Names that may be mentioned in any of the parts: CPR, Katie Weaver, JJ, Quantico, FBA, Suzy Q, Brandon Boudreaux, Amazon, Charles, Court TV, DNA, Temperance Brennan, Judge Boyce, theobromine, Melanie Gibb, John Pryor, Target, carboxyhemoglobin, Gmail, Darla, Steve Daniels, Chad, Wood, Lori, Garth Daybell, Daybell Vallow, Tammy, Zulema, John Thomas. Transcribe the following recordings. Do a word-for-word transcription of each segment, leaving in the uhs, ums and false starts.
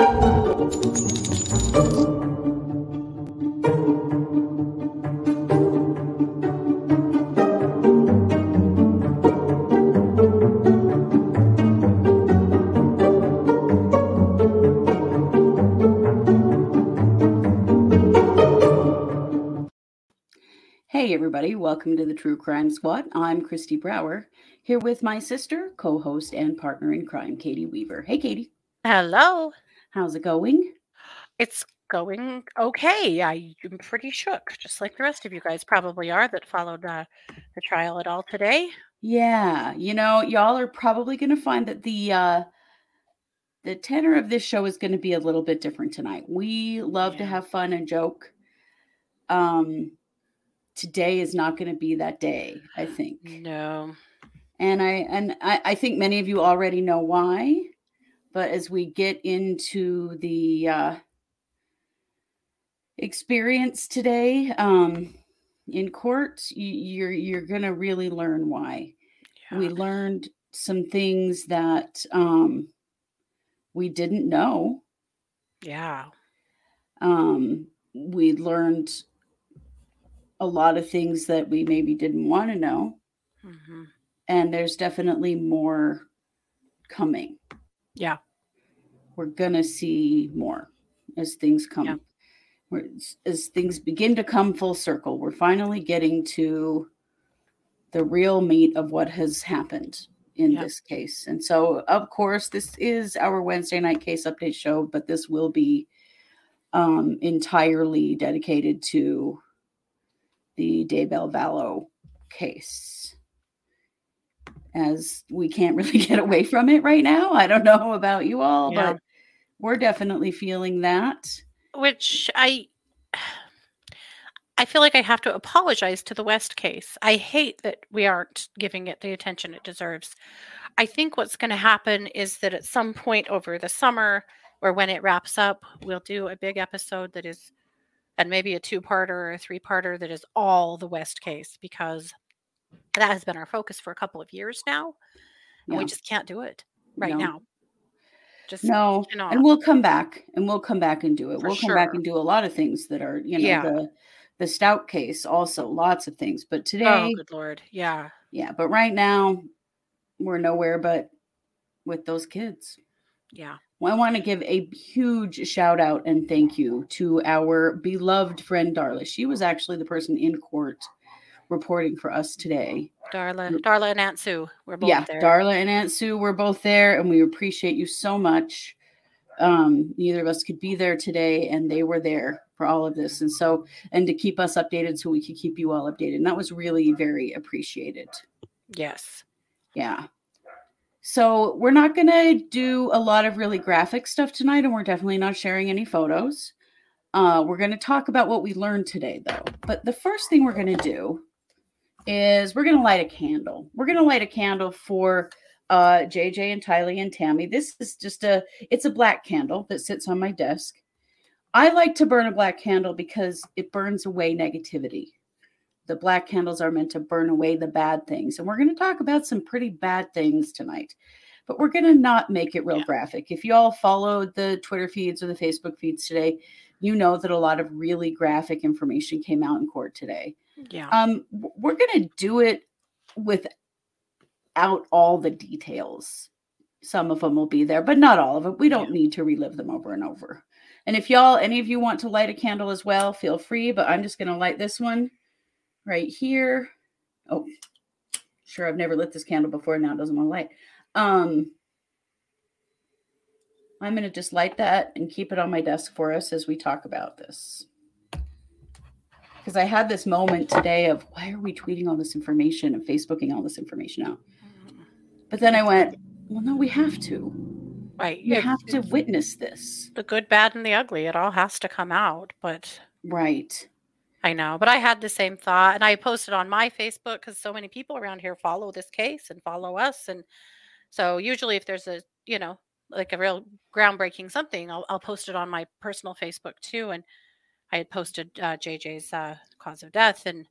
Hey everybody, welcome to the True Crime Squad. I'm Christy Brower, here with my sister, co-host, and partner in crime, Katie Weaver. Hey Katie. Hello. How's it going? It's going okay. I'm pretty shook, just like the rest of you guys probably are that followed uh, the trial at all today. Yeah, you know, y'all are probably going to find that the uh, the tenor of this show is going to be a little bit different tonight. We love yeah. to have fun and joke. Um. Today is not going to be that day, I think. No. And I and I, I think many of you already know why. But as we get into the uh, experience today um, in court, you're you're going to really learn why. Yeah. We learned some things that um, we didn't know. Yeah. Um, we learned a lot of things that we maybe didn't want to know. Mm-hmm. And there's definitely more coming. Yeah. We're going to see more as things come. Yeah. We're, as things begin to come full circle, we're finally getting to the real meat of what has happened in yeah. this case. And so, of course, this is our Wednesday night case update show, but this will be um, entirely dedicated to the Daybell Vallow case, as we can't really get away from it right now. I don't know about you all, yeah. but we're definitely feeling that. Which I, I feel like I have to apologize to the West case. I hate that we aren't giving it the attention it deserves. I think what's going to happen is that at some point over the summer or when it wraps up, we'll do a big episode that is, and maybe a two-parter or a three-parter that is all the West case, because that has been our focus for a couple of years now. And yeah. we just can't do it right no. now. Just no. Cannot. And we'll come back and we'll come back and do it. For we'll sure. come back and do a lot of things that are, you know, yeah. the, the Stout case also, lots of things. But today, oh, good Lord. Yeah. Yeah. But right now we're nowhere but with those kids. Yeah. Well, I want to give a huge shout out and thank you to our beloved friend, Darla. She was actually the person in court reporting for us today. Darla, Darla and Aunt Sue were both yeah, there. Yeah, Darla and Aunt Sue were both there, and we appreciate you so much. Um, neither of us could be there today, and they were there for all of this. And so, and to keep us updated so we could keep you all updated. And that was really very appreciated. Yes. Yeah. So we're not going to do a lot of really graphic stuff tonight, and we're definitely not sharing any photos. Uh, we're going to talk about what we learned today, though. But the first thing we're going to do is we're going to light a candle. We're going to light a candle for uh, J J and Tylee and Tammy. This is just a, it's a black candle that sits on my desk. I like to burn a black candle because it burns away negativity. The black candles are meant to burn away the bad things. And we're going to talk about some pretty bad things tonight, but we're going to not make it real yeah. graphic. If you all followed the Twitter feeds or the Facebook feeds today, you know that a lot of really graphic information came out in court today. Yeah. Um, we're going to do it without all the details. Some of them will be there, but not all of it. We don't yeah. need to relive them over and over. And if y'all, any of you want to light a candle as well, feel free, but I'm just going to light this one right here. Oh, sure. I've never lit this candle before. Now it doesn't want to light. Um, I'm going to just light that and keep it on my desk for us as we talk about this. Because I had this moment today of, why are we tweeting all this information and Facebooking all this information out? But then I went, well, no, we have to. Right. You have to witness this. The good, bad, and the ugly. It all has to come out. But right. I know, but I had the same thought, and I posted on my Facebook because so many people around here follow this case and follow us, and so usually if there's a, you know, like a real groundbreaking something, I'll, I'll post it on my personal Facebook too. And I had posted uh, J J's uh, cause of death, and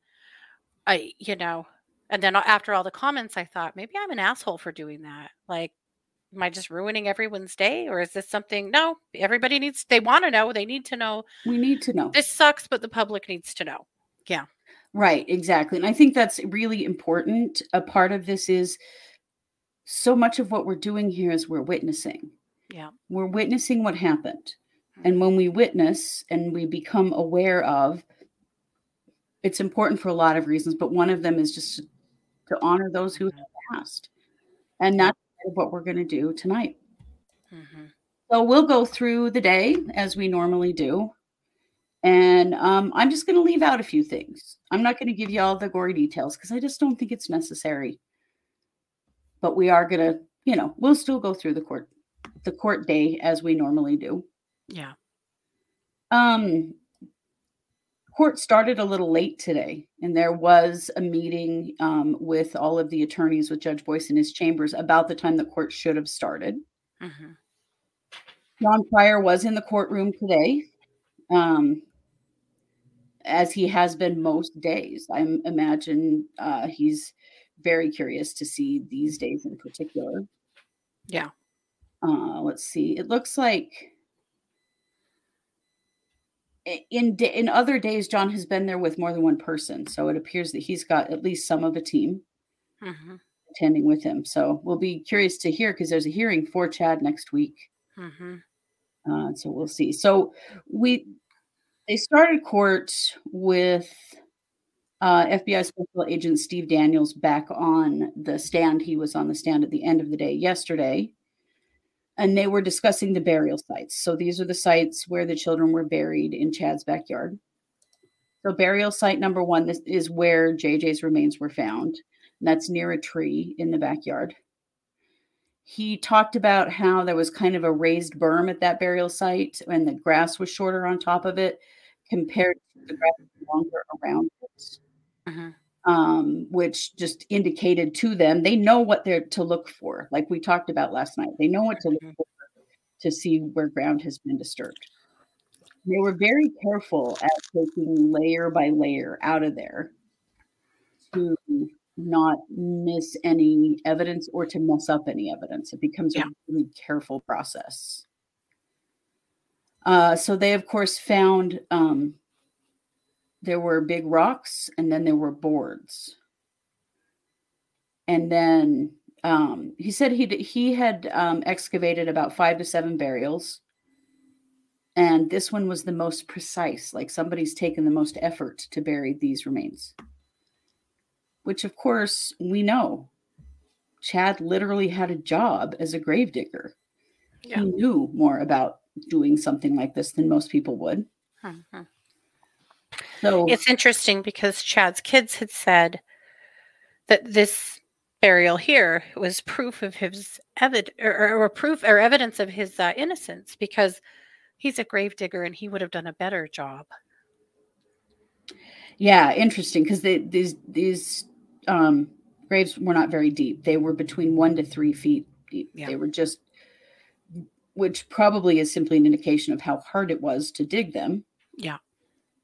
I, you know, and then after all the comments, I thought maybe I'm an asshole for doing that. Like, am I just ruining everyone's day? Or is this something? No, everybody needs, they want to know. They need to know. We need to know. This sucks, but the public needs to know. Yeah. Right. Exactly. And I think that's really important. A part of this is so much of what we're doing here is we're witnessing. Yeah. We're witnessing what happened. And when we witness and we become aware of, it's important for a lot of reasons, but one of them is just to honor those who have passed. And that's what we're going to do tonight. Mm-hmm. So we'll go through the day as we normally do. And um, I'm just going to leave out a few things. I'm not going to give you all the gory details because I just don't think it's necessary. But we are going to, you know, we'll still go through the court, the court day as we normally do. Yeah. Um, court started a little late today, and there was a meeting um, with all of the attorneys with Judge Boyce in his chambers about the time the court should have started. Mm-hmm. John Pryor was in the courtroom today, um, as he has been most days. I imagine uh, he's very curious to see these days in particular. Yeah. Uh, let's see. It looks like In in other days, John has been there with more than one person. So it appears that he's got at least some of a team mm-hmm. attending with him. So we'll be curious to hear because there's a hearing for Chad next week. Mm-hmm. Uh, so we'll see. So we they started court with uh, F B I Special Agent Steve Daniels back on the stand. He was on the stand at the end of the day yesterday. And they were discussing the burial sites. So these are the sites where the children were buried in Chad's backyard. So burial site number one, this is where J J's remains were found. And that's near a tree in the backyard. He talked about how there was kind of a raised berm at that burial site and the grass was shorter on top of it compared to the grass longer around it, uh-huh. um, which just indicated to them, they know what they're to look for. Like we talked about last night, they know what to look for to see where ground has been disturbed. They were very careful at taking layer by layer out of there to not miss any evidence or to mess up any evidence. It becomes yeah. a really careful process. Uh, so they of course found, um, there were big rocks, and then there were boards. And then um, he said he he had um, excavated about five to seven burials. And this one was the most precise, like somebody's taken the most effort to bury these remains. Which, of course, we know. Chad literally had a job as a gravedigger. Yeah. He knew more about doing something like this than most people would. Mm-hmm. So, it's interesting because Chad's kids had said that this burial here was proof of his evidence or, or proof or evidence of his uh, innocence because he's a gravedigger and he would have done a better job. Yeah, interesting because these these um, graves were not very deep; they were between one to three feet deep. Yeah. They were just, which probably is simply an indication of how hard it was to dig them. Yeah.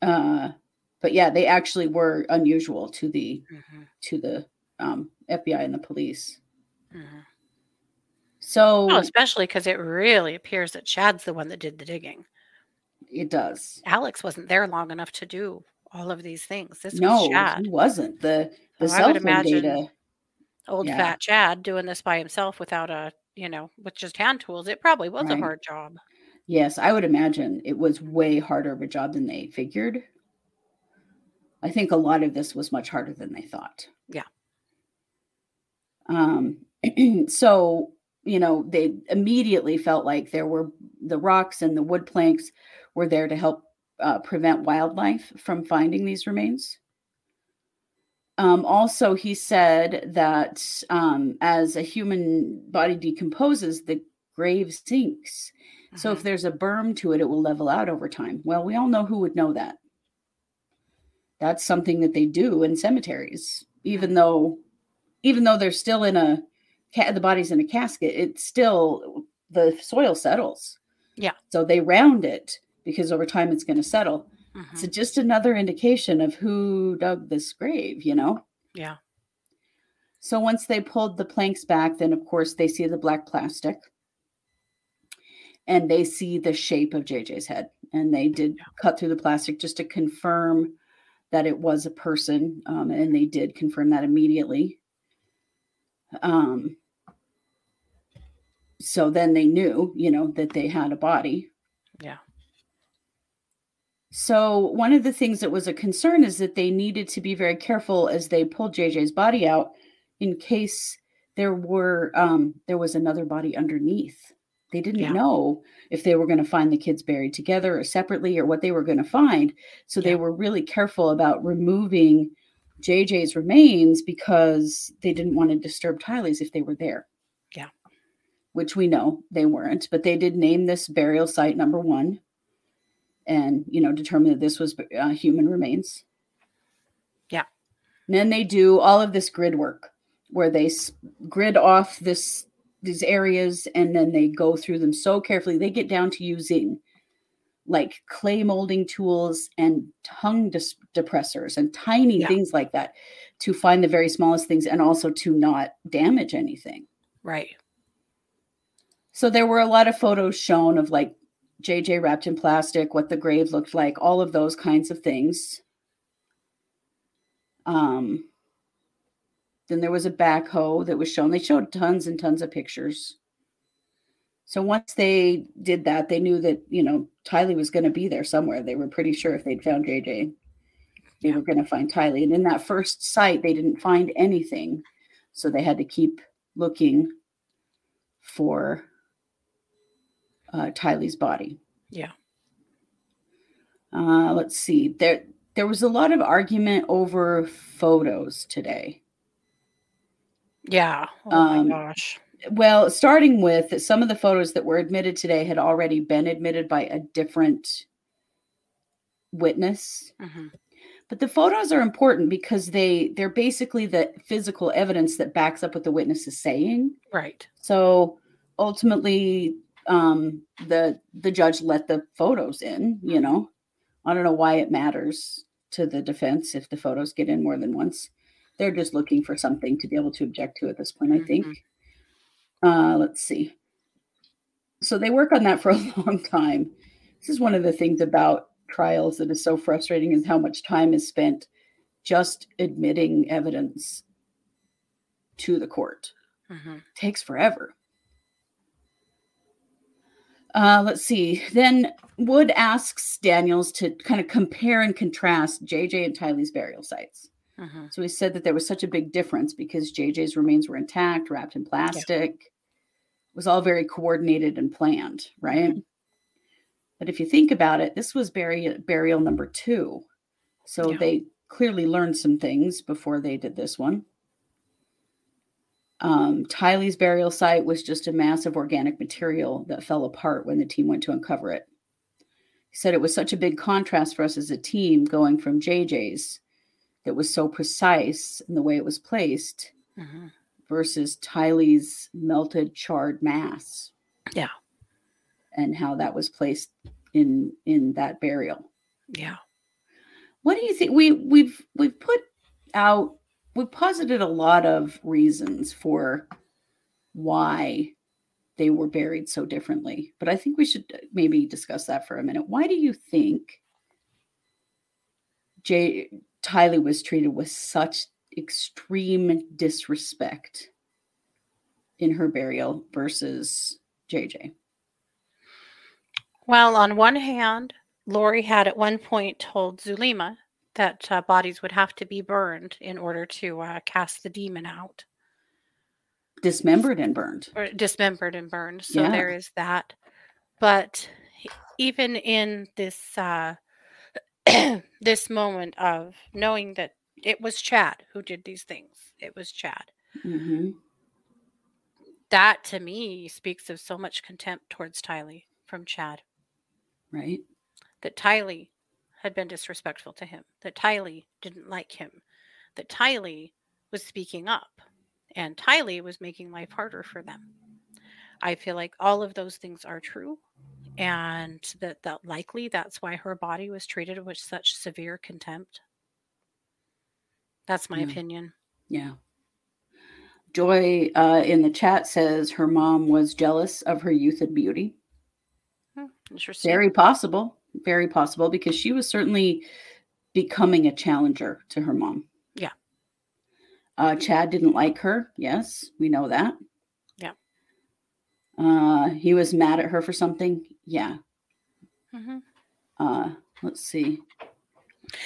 Uh, but yeah, they actually were unusual to the mm-hmm. to the um, F B I and the police. Mm-hmm. So, oh, especially because it really appears that Chad's the one that did the digging. It does. Alex wasn't there long enough to do all of these things. This no, was Chad. He wasn't. The the so cell phone data. Old yeah. fat Chad doing this by himself without a you know with just hand tools. It probably was right. a hard job. Yes, I would imagine it was way harder of a job than they figured. I think a lot of this was much harder than they thought. Yeah. Um, so, you know, they immediately felt like there were the rocks and the wood planks were there to help uh, prevent wildlife from finding these remains. Um, also, he said that um, as a human body decomposes, the grave sinks. So if there's a berm to it, it will level out over time. Well, we all know who would know that. That's something that they do in cemeteries, even though, even though they're still in a, the body's in a casket, it's still, the soil settles. Yeah. So they round it because over time it's going to settle. Uh-huh. So just another indication of who dug this grave, you know? Yeah. So once they pulled the planks back, then of course they see the black plastic and they see the shape of J J's head. And they did cut through the plastic just to confirm that it was a person. Um, and they did confirm that immediately. Um, so then they knew, you know, that they had a body. Yeah. So one of the things that was a concern is that they needed to be very careful as they pulled J J's body out in case there were, um, there was another body underneath. They didn't yeah. know if they were going to find the kids buried together or separately or what they were going to find. So yeah. they were really careful about removing J J's remains because they didn't want to disturb Tylee's if they were there. Yeah. Which we know they weren't, but they did name this burial site number one and, you know, determine that this was uh, human remains. Yeah. And then they do all of this grid work where they s- grid off this these areas and then they go through them so carefully. They get down to using like clay molding tools and tongue dis- depressors and tiny yeah. things like that to find the very smallest things and also to not damage anything. Right. So there were a lot of photos shown of like J J wrapped in plastic, what the grave looked like, all of those kinds of things. Um, then there was a backhoe that was shown. They showed tons and tons of pictures. So once they did that, they knew that, you know, Tylee was going to be there somewhere. They were pretty sure if they'd found J J, they yeah. were going to find Tylee. And in that first site, they didn't find anything. So they had to keep looking for uh, Tylee's body. Yeah. Uh, let's see. There, there was a lot of argument over photos today. Yeah. Oh um, my gosh. Well, starting with some of the photos that were admitted today had already been admitted by a different witness. Mm-hmm. But the photos are important because they, they're basically the physical evidence that backs up what the witness is saying. Right. So ultimately, um, the the judge let the photos in, you know. I don't know why it matters to the defense if the photos get in more than once. They're just looking for something to be able to object to at this point, I think. Mm-hmm. Uh, let's see. So they work on that for a long time. This is one of the things about trials that is so frustrating is how much time is spent just admitting evidence to the court. Mm-hmm. It takes forever. Uh, let's see. Then Wood asks Daniels to kind of compare and contrast J J and Tylee's burial sites. Uh-huh. So he said that there was such a big difference because J J's remains were intact, wrapped in plastic. Yeah. It was all very coordinated and planned, right? Mm-hmm. But if you think about it, this was burial, burial number two. So yeah. they clearly learned some things before they did this one. Um, Tylee's burial site was just a mass of organic material that fell apart when the team went to uncover it. He said it was such a big contrast for us as a team going from J J's that was so precise in the way it was placed mm-hmm. versus Tylee's melted charred mass. Yeah. And how that was placed in, in that burial. Yeah. What do you think? We we've, we've put out, we've posited a lot of reasons for why they were buried so differently, but I think we should maybe discuss that for a minute. Why do you think J Tylee was treated with such extreme disrespect in her burial versus J J? Well, on one hand, Lori had at one point told Zulema that uh, bodies would have to be burned in order to uh, cast the demon out. Dismembered and burned. Or dismembered and burned. So yeah. there is that. But even in this uh, this moment of knowing that it was Chad who did these things, it was Chad. Mm-hmm. That to me speaks of so much contempt towards Tylee from Chad. Right. That Tylee had been disrespectful to him. That Tylee didn't like him. That Tylee was speaking up. And Tylee was making life harder for them. I feel like all of those things are true. And that, that likely that's why her body was treated with such severe contempt. That's my yeah. opinion. Yeah. Joy uh, in the chat says her mom was jealous of her youth and beauty. Hmm, interesting. Very possible. Very possible, because she was certainly becoming a challenger to her mom. Yeah. Uh, Chad didn't like her. Yes, we know that. Yeah. Uh, he was mad at her for something. Yeah. Mm-hmm. Uh, let's see.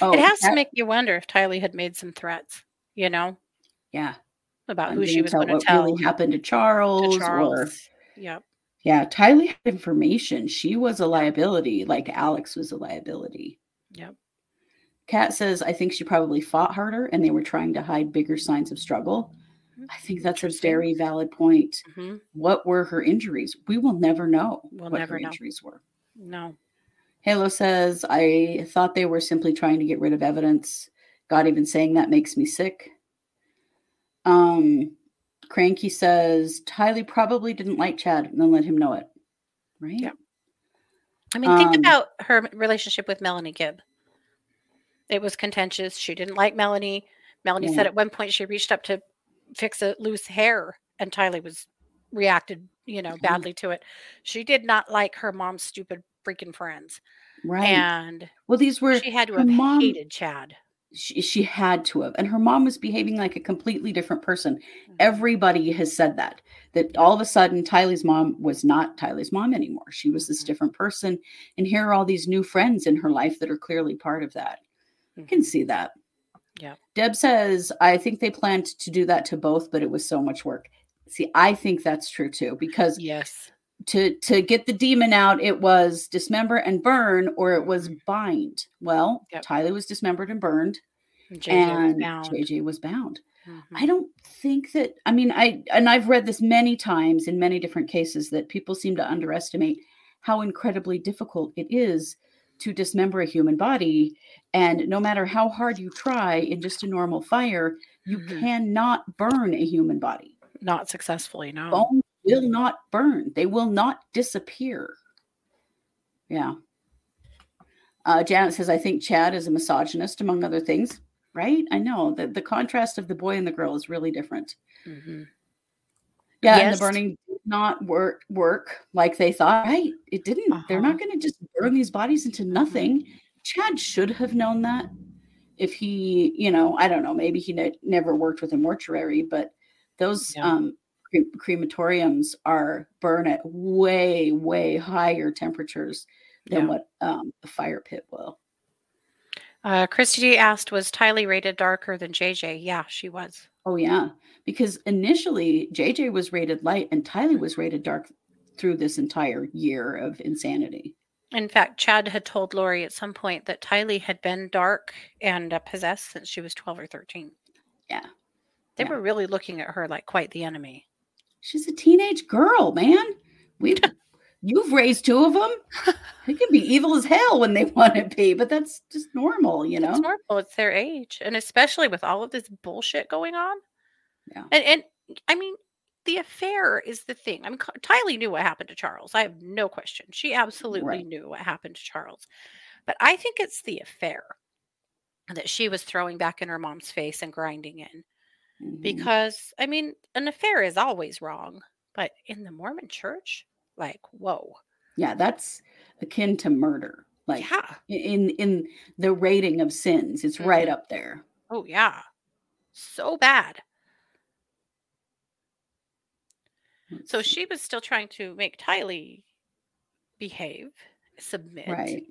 Oh, it has that, to make you wonder if Tylee had made some threats, you know? Yeah. About who she was going to tell. What really happened to Charles. To Charles. Or, yep. Yeah, Tylee had information. She was a liability, like Alex was a liability. Yep. Kat says, I think she probably fought harder and they were trying to hide bigger signs of struggle. Mm-hmm. I think that's a very valid point. Mm-hmm. What were her injuries? We will never know we'll what never her know. injuries were. No. Halo says, I thought they were simply trying to get rid of evidence. God, even saying that makes me sick. Um, Cranky says, Tylee probably didn't like Chad and then let him know it. Right? Yeah. I mean, um, think about her relationship with Melanie Gibb. It was contentious. She didn't like Melanie. Melanie yeah. said at one point she reached up to fix a loose hair and Tylee was reacted, you know, badly to it. She did not like her mom's stupid freaking friends. Right. And well, these were she had to have mom, hated Chad. She, she had to have. And her mom was behaving like a completely different person. Mm-hmm. Everybody has said that, that all of a sudden Tylee's mom was not Tylee's mom anymore. She was this mm-hmm. different person. And here are all these new friends in her life that are clearly part of that. Mm-hmm. You can see that. Yeah. Deb says, I think they planned to do that to both, but it was so much work. See, I think that's true too, because yes. To, to get the demon out, it was dismember and burn, or it was bind. Well, yep. Tylee was dismembered and burned, and J J and was bound. J J was bound. Mm-hmm. I don't think that, I mean, I and I've read this many times in many different cases that people seem to underestimate how incredibly difficult it is to dismember a human body. And no matter how hard you try in just a normal fire, you mm-hmm. cannot burn a human body. Not successfully, no. Bone will not burn. They will not disappear. Yeah. Uh, Janet says, I think Chad is a misogynist, among other things. Right? I know that the contrast of the boy and the girl is really different. Mm-hmm. Yeah, yes. And the burning did not work, work like they thought. Right? It didn't. Uh-huh. They're not going to just burn these bodies into nothing. Mm-hmm. Chad should have known that. If he, you know, I don't know, maybe he ne- never worked with a mortuary, but those... Yeah. um crematoriums are burn at way, way higher temperatures than yeah. what um, the fire pit will. Uh, Christy asked, was Tylee rated darker than J J? Yeah, she was. Oh, yeah. Because initially, J J was rated light and Tylee was rated dark through this entire year of insanity. In fact, Chad had told Lori at some point that Tylee had been dark and uh, possessed since she was twelve or thirteen. Yeah. They yeah. were really looking at her like quite the enemy. She's a teenage girl, man. We've, you've raised two of them. They can be evil as hell when they want to be, but that's just normal, you know? It's normal. It's their age. And especially with all of this bullshit going on. Yeah. And, and I mean, the affair is the thing. I mean, Tylee knew what happened to Charles. I have no question. She absolutely right. knew what happened to Charles. But I think it's the affair that she was throwing back in her mom's face and grinding in. Because, I mean, an affair is always wrong, but in the Mormon church, like, whoa. Yeah, that's akin to murder. Like, yeah. in, in the rating of sins, it's mm-hmm. right up there. Oh, yeah. So bad. Let's so see. She was still trying to make Tylee behave, submit, right.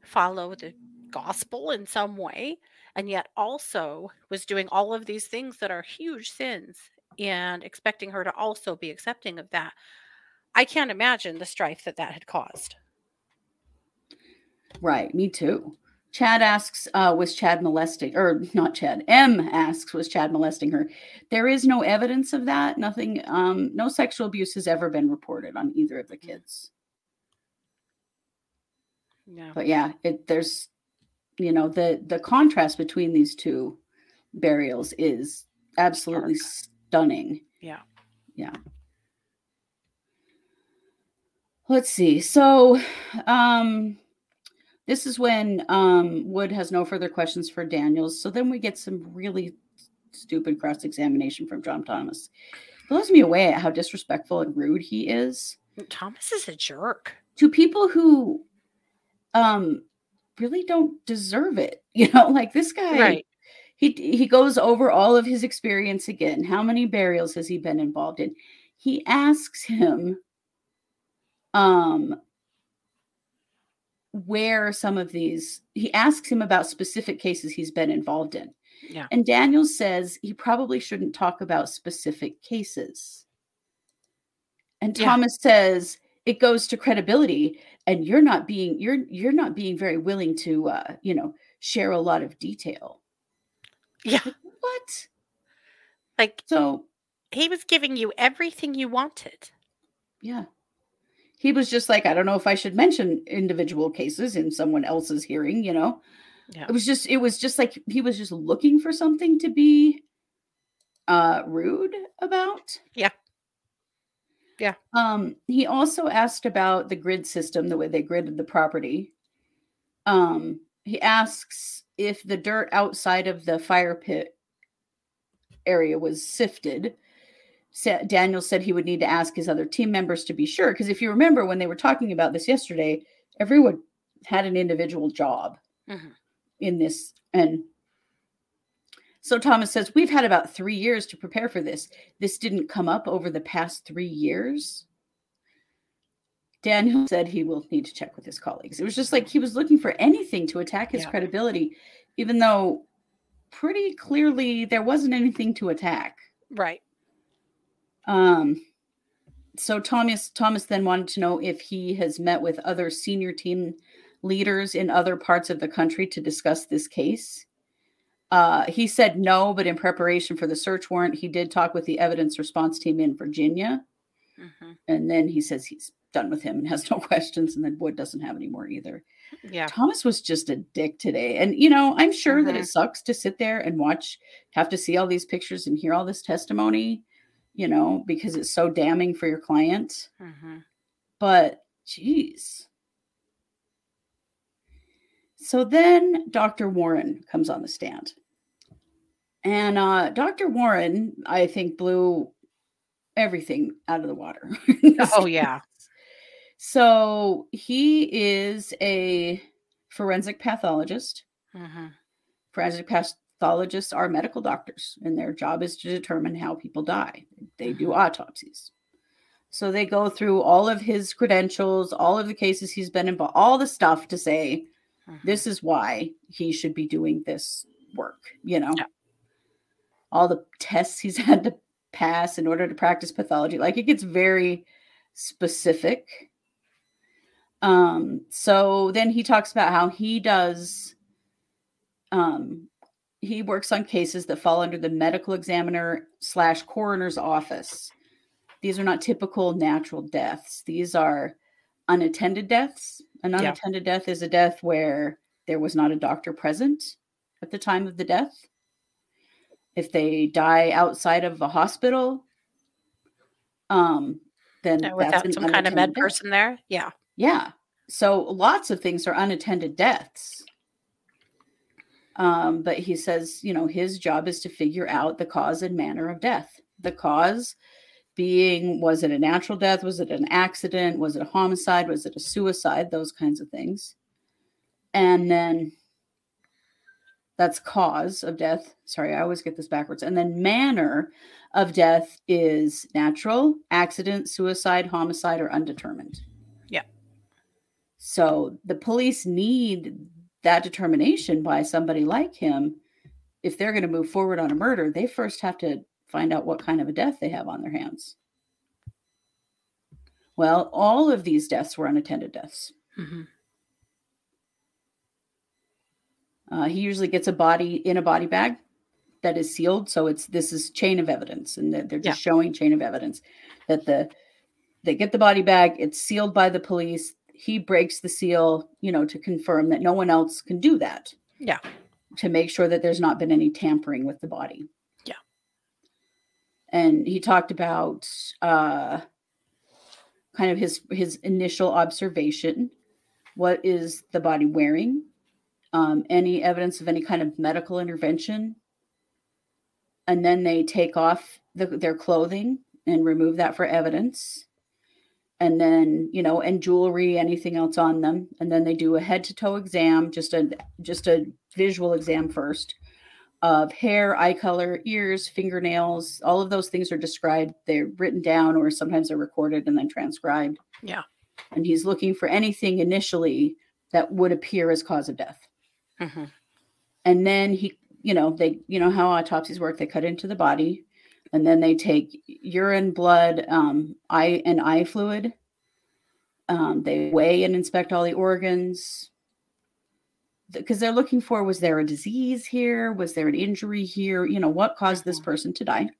follow the gospel in some way. And yet also was doing all of these things that are huge sins and expecting her to also be accepting of that. I can't imagine the strife that that had caused. Right. Me too. Chad asks, uh, was Chad molesting or not Chad? M asks, was Chad molesting her? There is no evidence of that. Nothing. Um, no sexual abuse has ever been reported on either of the kids. No. But yeah, it, there's, you know, the, the contrast between these two burials is absolutely Dark. stunning. Yeah. Yeah. Let's see. So um, this is when um, Wood has no further questions for Daniels. So then we get some really stupid cross-examination from John Thomas. It blows me away at how disrespectful and rude he is. Thomas is a jerk. To people who um, really don't deserve it. You know, like this guy, right. he, he goes over all of his experience again. How many burials has he been involved in? He asks him um, where some of these, he asks him about specific cases he's been involved in. Yeah. And Daniels says he probably shouldn't talk about specific cases. And Thomas yeah. says it goes to credibility, and you're not being you're you're not being very willing to uh, you know, share a lot of detail. Yeah. Like, what? Like so he was giving you everything you wanted. Yeah. He was just like, I don't know if I should mention individual cases in someone else's hearing, you know. Yeah. It was just it was just like he was just looking for something to be uh, rude about. Yeah. Yeah. Um, he also asked about the grid system, the way they gridded the property. Um, he asks if the dirt outside of the fire pit area was sifted. Sa- Daniel said he would need to ask his other team members to be sure. Because if you remember when they were talking about this yesterday, everyone had an individual job mm-hmm. in this. And so Thomas says, we've had about three years to prepare for this. This didn't come up over the past three years. Daniel said he will need to check with his colleagues. It was just like he was looking for anything to attack his yeah. credibility, even though pretty clearly there wasn't anything to attack. Right. Um. So Thomas Thomas then wanted to know if he has met with other senior team leaders in other parts of the country to discuss this case. Uh, he said no, but in preparation for the search warrant, he did talk with the evidence response team in Virginia. Mm-hmm. And then he says he's done with him and has no questions. And then Wood doesn't have any more either. Yeah. Thomas was just a dick today. And, you know, I'm sure mm-hmm. that it sucks to sit there and watch, have to see all these pictures and hear all this testimony, you know, because it's so damning for your client. Mm-hmm. But, geez. So then Doctor Warren comes on the stand. And uh, Doctor Warren, I think, blew everything out of the water. Oh, yeah. So he is a forensic pathologist. Mm-hmm. Forensic pathologists are medical doctors, and their job is to determine how people die. They mm-hmm. do autopsies. So they go through all of his credentials, all of the cases he's been involved, all the stuff to say, this is why he should be doing this work, you know, yeah. all the tests he's had to pass in order to practice pathology. Like it gets very specific. Um, so then he talks about how he does, um, he works on cases that fall under the medical examiner slash coroner's office. These are not typical natural deaths. These are unattended deaths. An unattended yeah. death is a death where there was not a doctor present at the time of the death. If they die outside of a hospital, um, then no, that's without some kind of med death. person there. Yeah. Yeah. So lots of things are unattended deaths. Um, but he says, you know, his job is to figure out the cause and manner of death. The cause being, was it a natural death? Was it an accident? Was it a homicide? Was it a suicide? Those kinds of things. And then that's cause of death. Sorry, I always get this backwards. And then manner of death is natural, accident, suicide, homicide, or undetermined. Yeah. So the police need that determination by somebody like him. If they're going to move forward on a murder, they first have to find out what kind of a death they have on their hands. Well, all of these deaths were unattended deaths. Mm-hmm. Uh, he usually gets a body in a body bag that is sealed. So it's, this is chain of evidence, and they're just yeah. showing chain of evidence that the, they get the body bag. It's sealed by the police. He breaks the seal, you know, to confirm that no one else can do that. Yeah. To make sure that there's not been any tampering with the body. And he talked about uh, kind of his his initial observation. What is the body wearing? Um, any evidence of any kind of medical intervention? and then they take off the, their clothing and remove that for evidence. And then, you know, and jewelry, anything else on them. And then they do a head to toe exam, just a just a visual exam first of hair, eye color, ears, fingernails. All of those things are described. They're written down, or sometimes they're recorded and then transcribed. Yeah. And he's looking for anything initially that would appear as cause of death. Mm-hmm. And then he, you know, they, you know how autopsies work. They cut into the body. And then they take urine, blood, um, eye and eye fluid. Um, they weigh and inspect all the organs. Because they're looking for, was there a disease here? Was there an injury here? You know, what caused this person to die?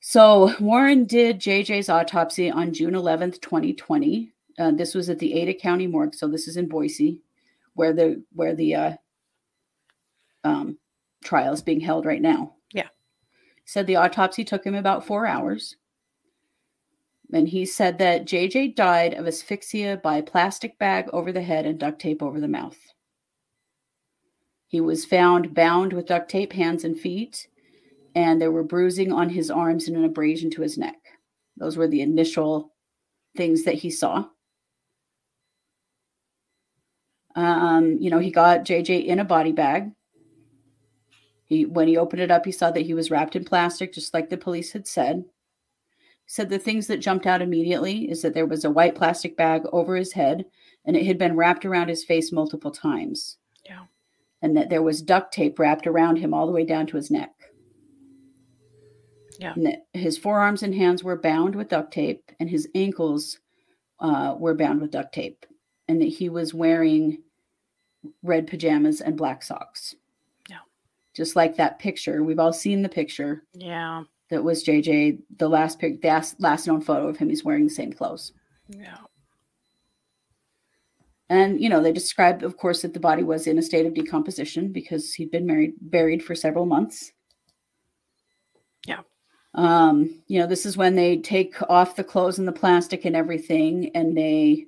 So Warren did J J's autopsy on June eleventh, twenty twenty. Uh, this was at the Ada County Morgue. So this is in Boise, where the, where the uh, um, trial is being held right now. Said the autopsy took him about four hours. And he said that J J died of asphyxia by plastic bag over the head and duct tape over the mouth. He was found bound with duct tape, hands and feet, and there were bruising on his arms and an abrasion to his neck. Those were the initial things that he saw. Um, you know, he got J J in a body bag. He, when he opened it up, he saw that he was wrapped in plastic, just like the police had said. He said the things that jumped out immediately is that there was a white plastic bag over his head, and it had been wrapped around his face multiple times. Yeah. And that there was duct tape wrapped around him all the way down to his neck. Yeah. And that his forearms and hands were bound with duct tape, and his ankles uh, were bound with duct tape, and that he was wearing red pajamas and black socks. Just like that picture. We've all seen the picture. Yeah. That was J J, the last pic, the last known photo of him. He's wearing the same clothes. Yeah. And, you know, they described, of course, that the body was in a state of decomposition because he'd been married, buried for several months. Yeah. Um, you know, this is when they take off the clothes and the plastic and everything, and they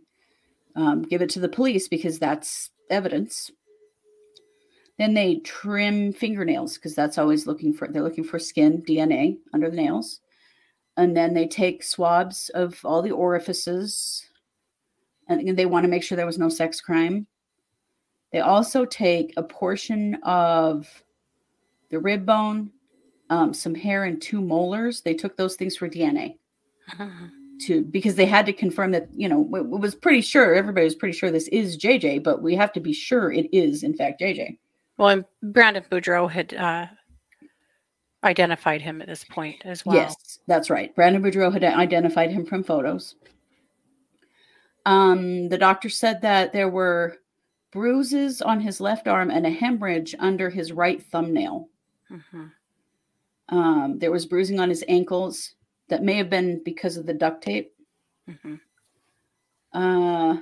um, give it to the police because that's evidence. Then they trim fingernails because that's always looking for, they're looking for skin, D N A under the nails. And then they take swabs of all the orifices, and they want to make sure there was no sex crime. They also take a portion of the rib bone, um, some hair and two molars. They took those things for D N A to, because they had to confirm that, you know, it was pretty sure, everybody was pretty sure this is J J, but we have to be sure it is in fact J J. Well, and Brandon Boudreaux had uh, identified him at this point as well. Yes, that's right. Brandon Boudreaux had identified him from photos. Um, the doctor said that there were bruises on his left arm and a hemorrhage under his right thumbnail. Mm-hmm. Um, there was bruising on his ankles that may have been because of the duct tape. Mm-hmm. Uh.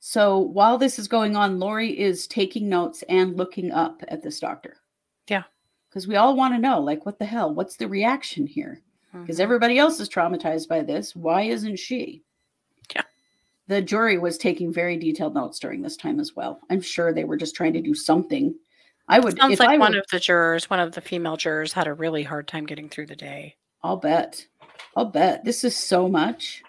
So while this is going on, Lori is taking notes and looking up at this doctor. Yeah. Because we all want to know, like, what the hell? What's the reaction here? Because mm-hmm. everybody else is traumatized by this. Why isn't she? Yeah. The jury was taking very detailed notes during this time as well. I'm sure they were just trying to do something. I would. It sounds if like I one would, of the jurors, one of the female jurors had a really hard time getting through the day. I'll bet. I'll bet. This is so much.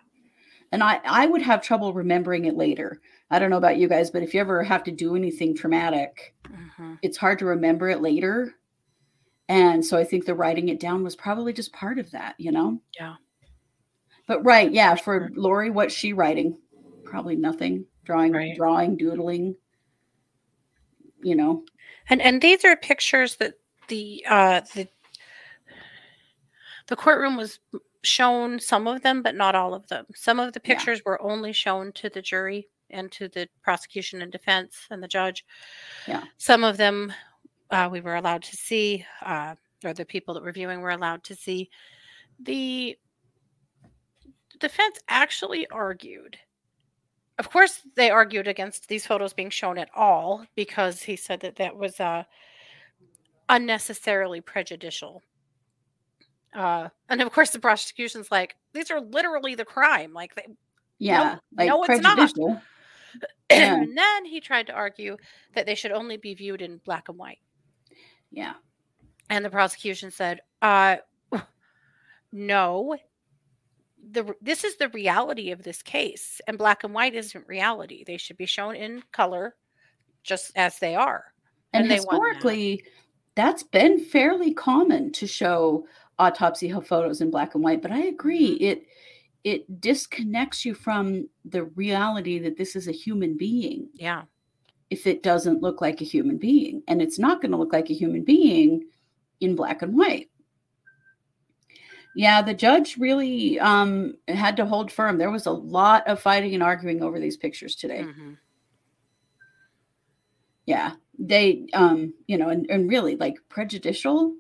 And I, I would have trouble remembering it later. I don't know about you guys, but if you ever have to do anything traumatic, mm-hmm. it's hard to remember it later. And so I think the writing it down was probably just part of that, you know? Yeah. But right. Yeah. For Lori, what's she writing? Probably nothing. Drawing, right. drawing, doodling, you know? And, and these are pictures that the, uh, the, the courtroom was shown some of them, but not all of them. Some of the pictures yeah. were only shown to the jury and to the prosecution and defense and the judge. Yeah. Some of them uh, we were allowed to see, uh, or the people that were viewing were allowed to see. The defense actually argued. Of course, they argued against these photos being shown at all because he said that that was uh, unnecessarily prejudicial. Uh, and of course the prosecution's like, these are literally the crime. Like, they, yeah, no, like no it's not. Yeah. And then he tried to argue that they should only be viewed in black and white. Yeah. And the prosecution said, uh, no, the, this is the reality of this case. And black and white isn't reality. They should be shown in color just as they are. And, and historically, they that's been fairly common to show autopsy photos in black and white. But I agree. It it disconnects you from the reality that this is a human being. Yeah. If it doesn't look like a human being. And it's not going to look like a human being in black and white. Yeah, the judge really um, had to hold firm. There was a lot of fighting and arguing over these pictures today. Mm-hmm. Yeah, they, um, you know, and, and really like prejudicial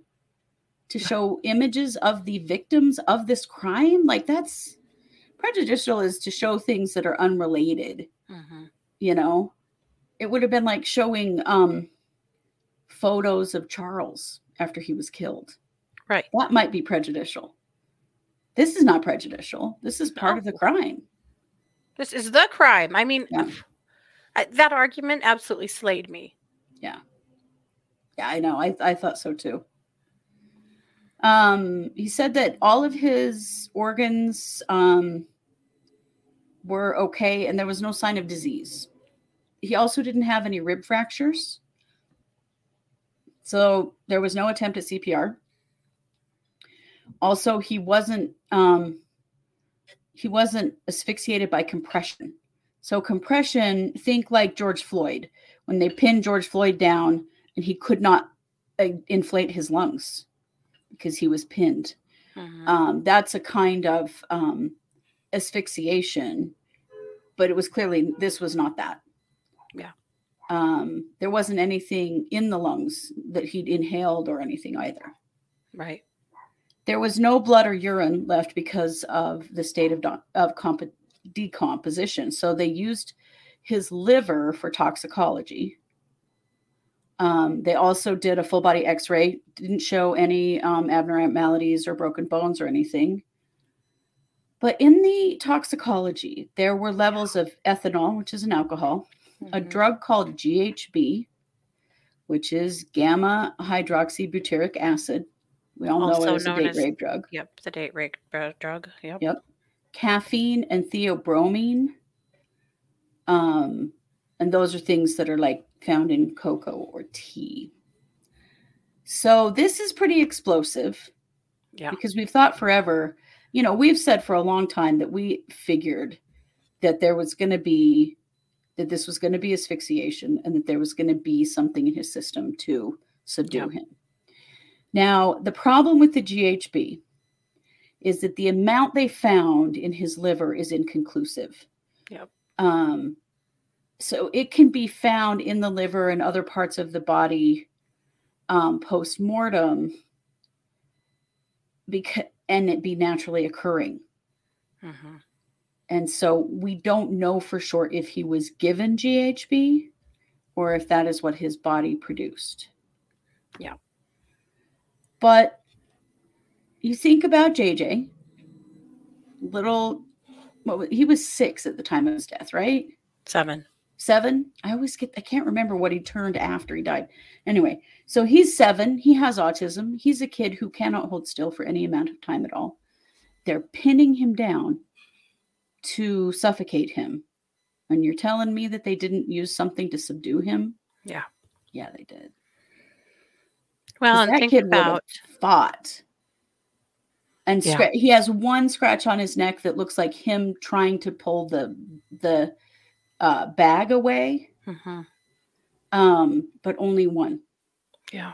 to show images of the victims of this crime. Like that's prejudicial is to show things that are unrelated, mm-hmm. you know. It would have been like showing um, photos of Charles after he was killed. Right. That might be prejudicial. This is not prejudicial. This is part no. of the crime. This is the crime. I mean, yeah. I, that argument absolutely slayed me. Yeah. Yeah, I know. I, I thought so too. Um, he said that all of his organs um, were okay and there was no sign of disease. He also didn't have any rib fractures. So there was no attempt at C P R. Also, he wasn't um, he wasn't asphyxiated by compression. So compression, think like George Floyd. When they pinned George Floyd down and he could not uh, inflate his lungs because he was pinned. Mm-hmm. Um, that's a kind of um, asphyxiation. But it was clearly, this was not that. Yeah. Um, there wasn't anything in the lungs that he'd inhaled or anything either. Right. There was no blood or urine left because of the state of, of comp- decomposition. So they used his liver for toxicology. Um, they also did a full body x-ray. Didn't show any um, abnormalities or broken bones or anything. But in the toxicology, there were levels of ethanol, which is an alcohol, mm-hmm. a drug called G H B, which is gamma hydroxybutyric acid. We all also know it as a date as, rape drug. Yep, the date rape uh, drug. Yep. Yep. Caffeine and theobromine. Um, and those are things that are like found in cocoa or tea. So this is pretty explosive. Yeah. Because we've thought forever, you know, we've said for a long time that we figured that there was going to be, that this was going to be asphyxiation and that there was going to be something in his system to subdue yep. him. Now, the problem with the G H B is that the amount they found in his liver is inconclusive. Yep. Um, so it can be found in the liver and other parts of the body um, post-mortem because, and it be naturally occurring. Mm-hmm. And so we don't know for sure if he was given G H B or if that is what his body produced. Yeah. But you think about J J, little, what was, he was six at the time of his death, right? Seven. Seven? I always get, I can't remember what he turned after he died. Anyway, so he's seven. He has autism. He's a kid who cannot hold still for any amount of time at all. They're pinning him down to suffocate him. And you're telling me that they didn't use something to subdue him? Yeah. Yeah, they did. Well, and that think kid about fought, and yeah. scra- he has one scratch on his neck that looks like him trying to pull the the uh, bag away, mm-hmm. um, but only one. Yeah.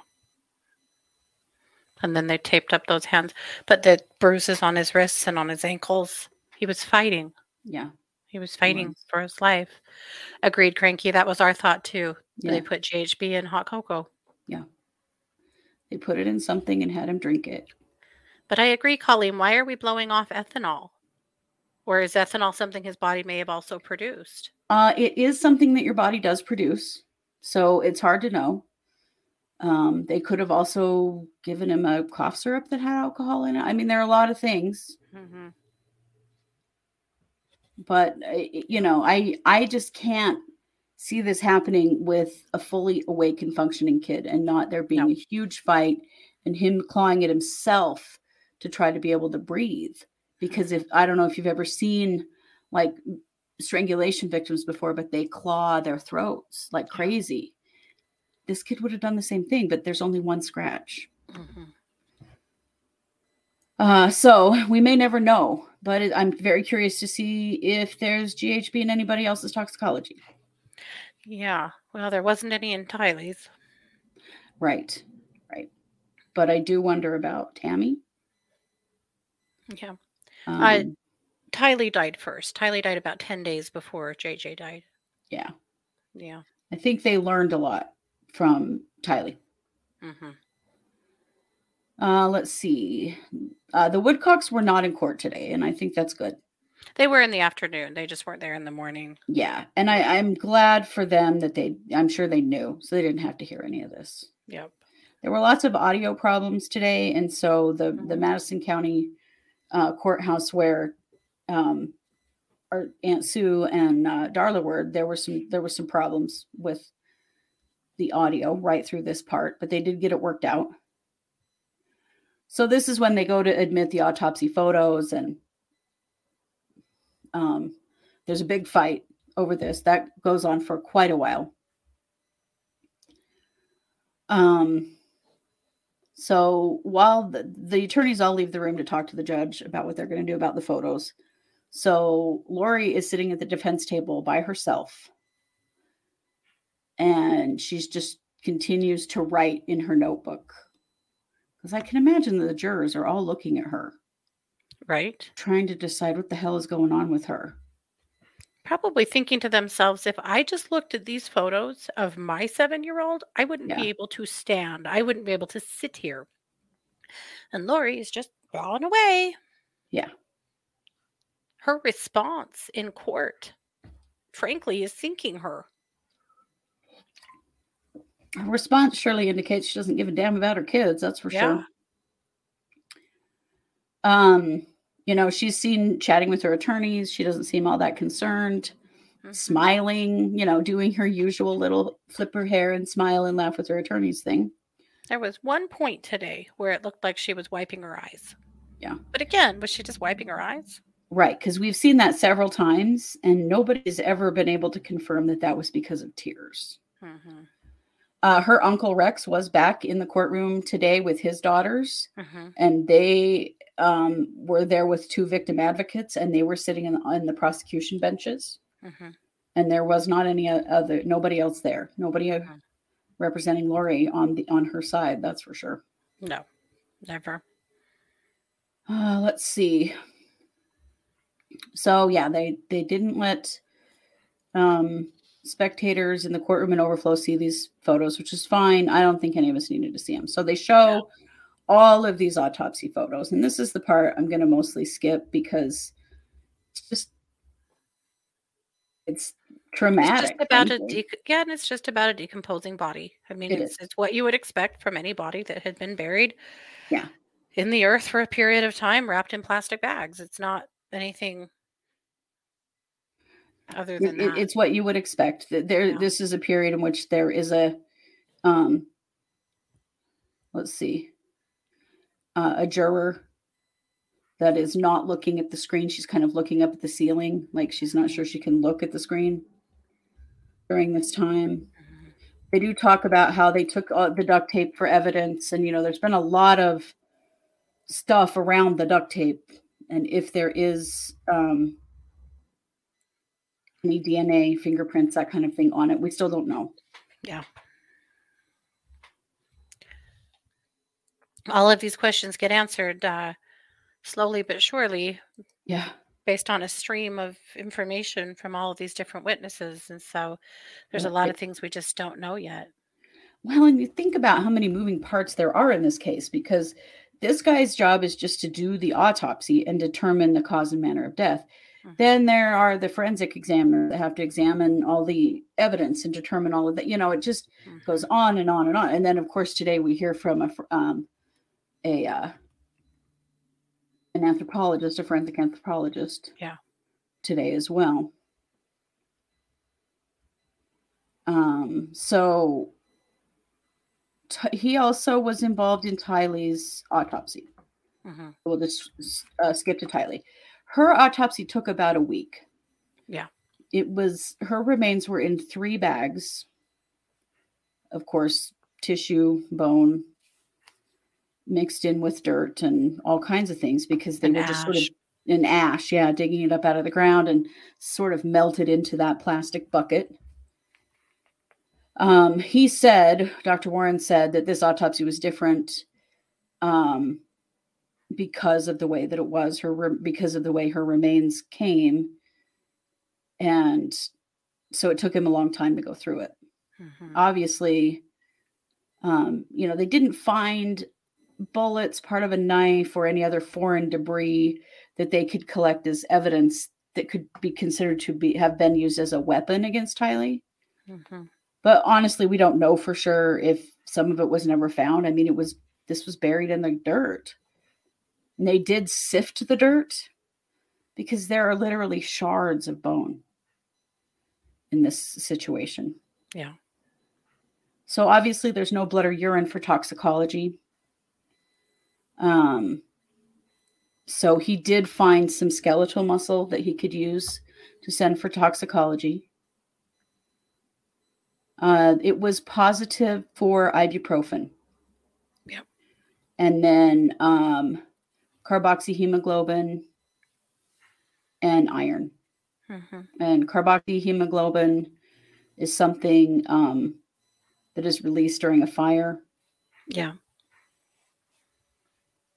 And then they taped up those hands, but the bruises on his wrists and on his ankles. He was fighting. Yeah, he was fighting he was. for his life. Agreed, Cranky. That was our thought too. Yeah. They put G H B in hot cocoa. Yeah. They put it in something and had him drink it. But I agree, Colleen. Why are we blowing off ethanol? Or is ethanol something his body may have also produced? Uh, it is something that your body does produce. So it's hard to know. Um, they could have also given him a cough syrup that had alcohol in it. I mean, there are a lot of things. Mm-hmm. But, you know, I I just can't see this happening with a fully awake and functioning kid and not there being no. a huge fight and him clawing at himself to try to be able to breathe. Because if, I don't know if you've ever seen like strangulation victims before, but they claw their throats like crazy. This kid would have done the same thing, but there's only one scratch. Mm-hmm. Uh, so we may never know, but it, I'm very curious to see if there's G H B in anybody else's toxicology. Yeah. Well, there wasn't any in Tylee's. Right. Right. But I do wonder about Tammy. Yeah. Um, uh, Tylee died first. Tylee died about ten days before J J died. Yeah. Yeah. I think they learned a lot from Tylee. Mm-hmm. Uh, let's see. Uh, the Woodcocks were not in court today, and I think that's good. They were in the afternoon. They just weren't there in the morning. Yeah. And I, I'm glad for them that they, I'm sure they knew, so they didn't have to hear any of this. Yep. There were lots of audio problems today. And so the, mm-hmm. the Madison County uh, courthouse where um, our Aunt Sue and uh, Darla were, there were some, there were some problems with the audio right through this part, but they did get it worked out. So this is when they go to admit the autopsy photos, and Um, there's a big fight over this that goes on for quite a while. Um, so while the, the attorneys all leave the room to talk to the judge about what they're going to do about the photos. So Lori is sitting at the defense table by herself, and she's just continues to write in her notebook, because I can imagine that the jurors are all looking at her. Right. Trying to decide what the hell is going on with her. Probably thinking to themselves, if I just looked at these photos of my seven-year-old, I wouldn't yeah. be able to stand. I wouldn't be able to sit here. And Lori is just gone away. Yeah. Her response in court, frankly, is sinking her. Her response surely indicates she doesn't give a damn about her kids. That's for yeah. sure. Um, you know, she's seen chatting with her attorneys. She doesn't seem all that concerned, mm-hmm. smiling, you know, doing her usual little flip her hair and smile and laugh with her attorneys thing. There was one point today where it looked like she was wiping her eyes. Yeah. But again, was she just wiping her eyes? Right. Because we've seen that several times, and nobody's ever been able to confirm that that was because of tears. Mm-hmm. Uh, her uncle Rex was back in the courtroom today with his daughters, mm-hmm. and they um, were there with two victim advocates, and they were sitting in the, on the prosecution benches, mm-hmm. and there was not any other, nobody else there, nobody mm-hmm. representing Lori on the, on her side. That's for sure. No, never. Uh, let's see. So yeah, they, they didn't let, um, spectators in the courtroom and overflow see these photos, which is fine. I don't think any of us needed to see them. So they show yeah. all of these autopsy photos. And this is the part I'm going to mostly skip, because it's just, it's traumatic. It's just about a de- yeah, and it's just about a decomposing body. I mean, it it's, it's what you would expect from any body that had been buried yeah. in the earth for a period of time, wrapped in plastic bags. It's not anything other than it, that. It's what you would expect. There, yeah. This is a period in which there is a, um, let's see. Uh, a juror that is not looking at the screen. She's kind of looking up at the ceiling, like she's not sure she can look at the screen during this time. They do talk about how they took all the duct tape for evidence. And, you know, there's been a lot of stuff around the duct tape. And if there is um, any D N A, fingerprints, that kind of thing on it, we still don't know. Yeah. All of these questions get answered uh, slowly but surely, yeah, based on a stream of information from all of these different witnesses. And so there's yeah. a lot of things we just don't know yet. Well, and you think about how many moving parts there are in this case, because this guy's job is just to do the autopsy and determine the cause and manner of death. Mm-hmm. Then there are the forensic examiners that have to examine all the evidence and determine all of that. You know, it just mm-hmm. goes on and on and on. And then, of course, today we hear from a um, A uh, an anthropologist, a forensic anthropologist, yeah, today as well. Um, so he also was involved in Tylee's autopsy. Mm-hmm. We'll just uh, skip to Tylee. Her autopsy took about a week. Yeah. It was, her remains were in three bags. Of course, tissue, bone, mixed in with dirt and all kinds of things, because they an were ash. just sort of an ash. Yeah. Digging it up out of the ground and sort of melted into that plastic bucket. Um, he said, Doctor Warren said that this autopsy was different um, because of the way that it was her, re- because of the way her remains came. And so it took him a long time to go through it. Mm-hmm. Obviously, um, you know, they didn't find bullets, part of a knife, or any other foreign debris that they could collect as evidence that could be considered to be have been used as a weapon against Tylee. Mm-hmm. But honestly, we don't know for sure if some of it was never found. I mean, it was this was buried in the dirt. And they did sift the dirt because there are literally shards of bone in this situation. Yeah. So obviously there's no blood or urine for toxicology. Um, so he did find some skeletal muscle that he could use to send for toxicology. Uh, it was positive for ibuprofen. Yeah. And then um, carboxyhemoglobin and iron. Mm-hmm. And carboxyhemoglobin is something um, that is released during a fire. Yeah.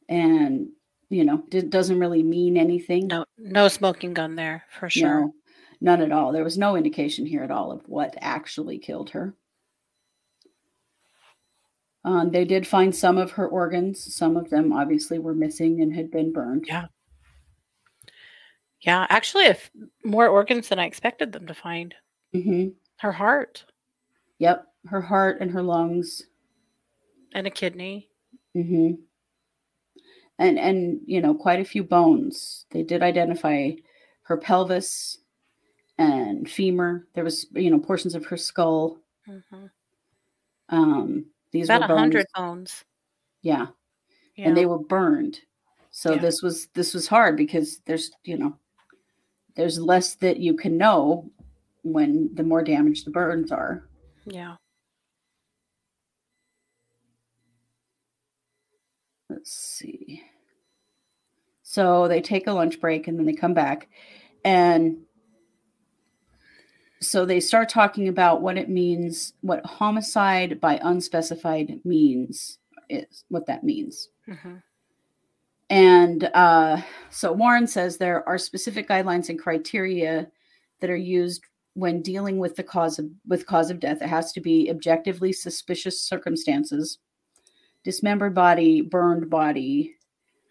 And, you know, it doesn't really mean anything. No, no smoking gun there for sure. No, none at all. There was no indication here at all of what actually killed her. Um, they did find some of her organs. Some of them obviously were missing and had been burned. Yeah. Yeah. Actually, if more organs than I expected them to find. Mm-hmm. Her heart. Yep. Her heart and her lungs. And a kidney. Mm-hmm. And, and you know, quite a few bones. They did identify her pelvis and femur. There was, you know, portions of her skull. Mm-hmm. Um, these About were bones. one hundred bones. Yeah. yeah. And they were burned. So yeah. this was this was hard because there's, you know, there's less that you can know when the more damaged the burns are. Yeah. Let's see. So they take a lunch break and then they come back. And so they start talking about what it means, what homicide by unspecified means is, what that means. Mm-hmm. And uh, so Warren says there are specific guidelines and criteria that are used when dealing with the cause of, with cause of death. It has to be objectively suspicious circumstances. Dismembered body, burned body,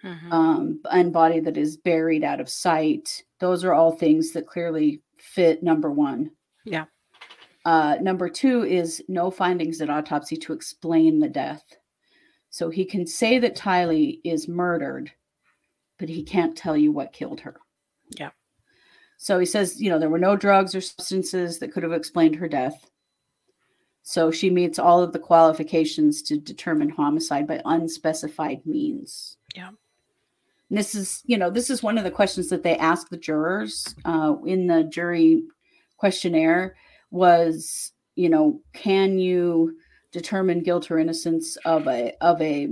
mm-hmm. um, and body that is buried out of sight. Those are all things that clearly fit number one. Yeah. Uh, number two is no findings at autopsy to explain the death. So he can say that Tylee is murdered, but he can't tell you what killed her. Yeah. So he says, you know, there were no drugs or substances that could have explained her death. So she meets all of the qualifications to determine homicide by unspecified means. Yeah. And this is, you know, this is one of the questions that they asked the jurors uh, in the jury questionnaire was, you know, can you determine guilt or innocence of a of a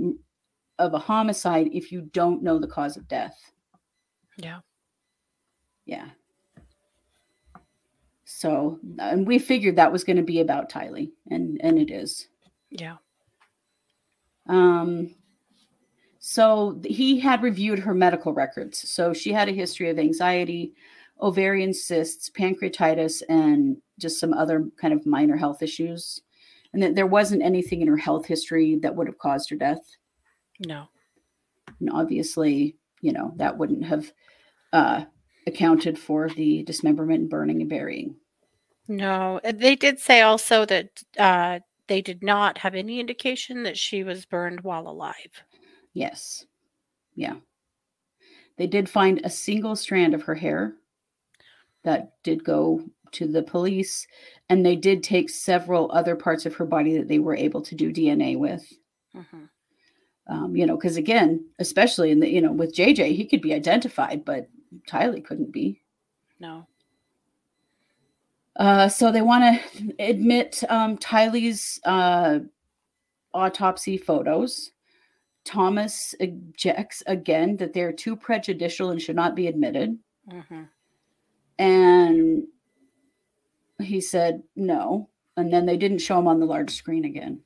of a homicide if you don't know the cause of death? Yeah. Yeah. So, and we figured that was going to be about Tylee, and, and it is. Yeah. Um. So he had reviewed her medical records. So she had a history of anxiety, ovarian cysts, pancreatitis, and just some other kind of minor health issues. And that there wasn't anything in her health history that would have caused her death. No. And obviously, you know, that wouldn't have... Uh, accounted for the dismemberment and burning and burying. No, they did say also that uh, they did not have any indication that she was burned while alive. Yes. Yeah. They did find a single strand of her hair that did go to the police, and they did take several other parts of her body that they were able to do D N A with. Mm-hmm. Um, you know, because again, especially in the, you know, with J J, he could be identified, but Tylee couldn't be. No. Uh, so they want to admit um, Tylee's uh, autopsy photos. Thomas objects again that they're too prejudicial and should not be admitted. Mm-hmm. And he said no. And then they didn't show him on the large screen again.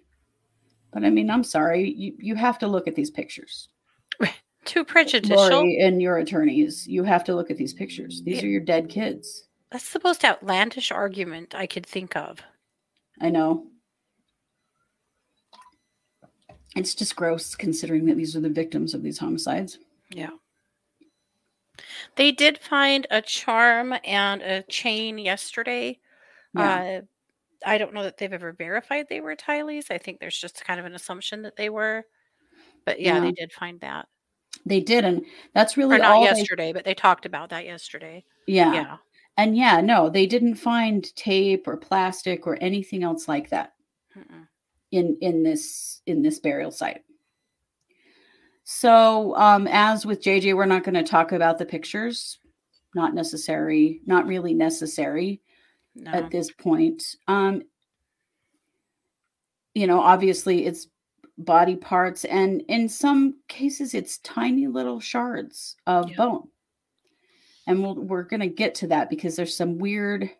But I mean, I'm sorry. You, you have to look at these pictures. Too prejudicial. Lori and your attorneys, you have to look at these pictures. These it, are your dead kids. That's the most outlandish argument I could think of. I know. It's just gross considering that these are the victims of these homicides. Yeah. They did find a charm and a chain yesterday. Yeah. Uh, I don't know that they've ever verified they were Tylee's. I think there's just kind of an assumption that they were. But yeah, yeah. they did find that. They did. And that's really or not all yesterday, they... but they talked about that yesterday. Yeah. Yeah. And yeah, no, they didn't find tape or plastic or anything else like that uh-uh. in, in this, in this burial site. So um, as with J J, we're not going to talk about the pictures. Not necessary, not really necessary. No. At this point, um, you know, obviously it's body parts, and in some cases it's tiny little shards of yeah. bone. And we'll, we're going to get to that because there's some weird,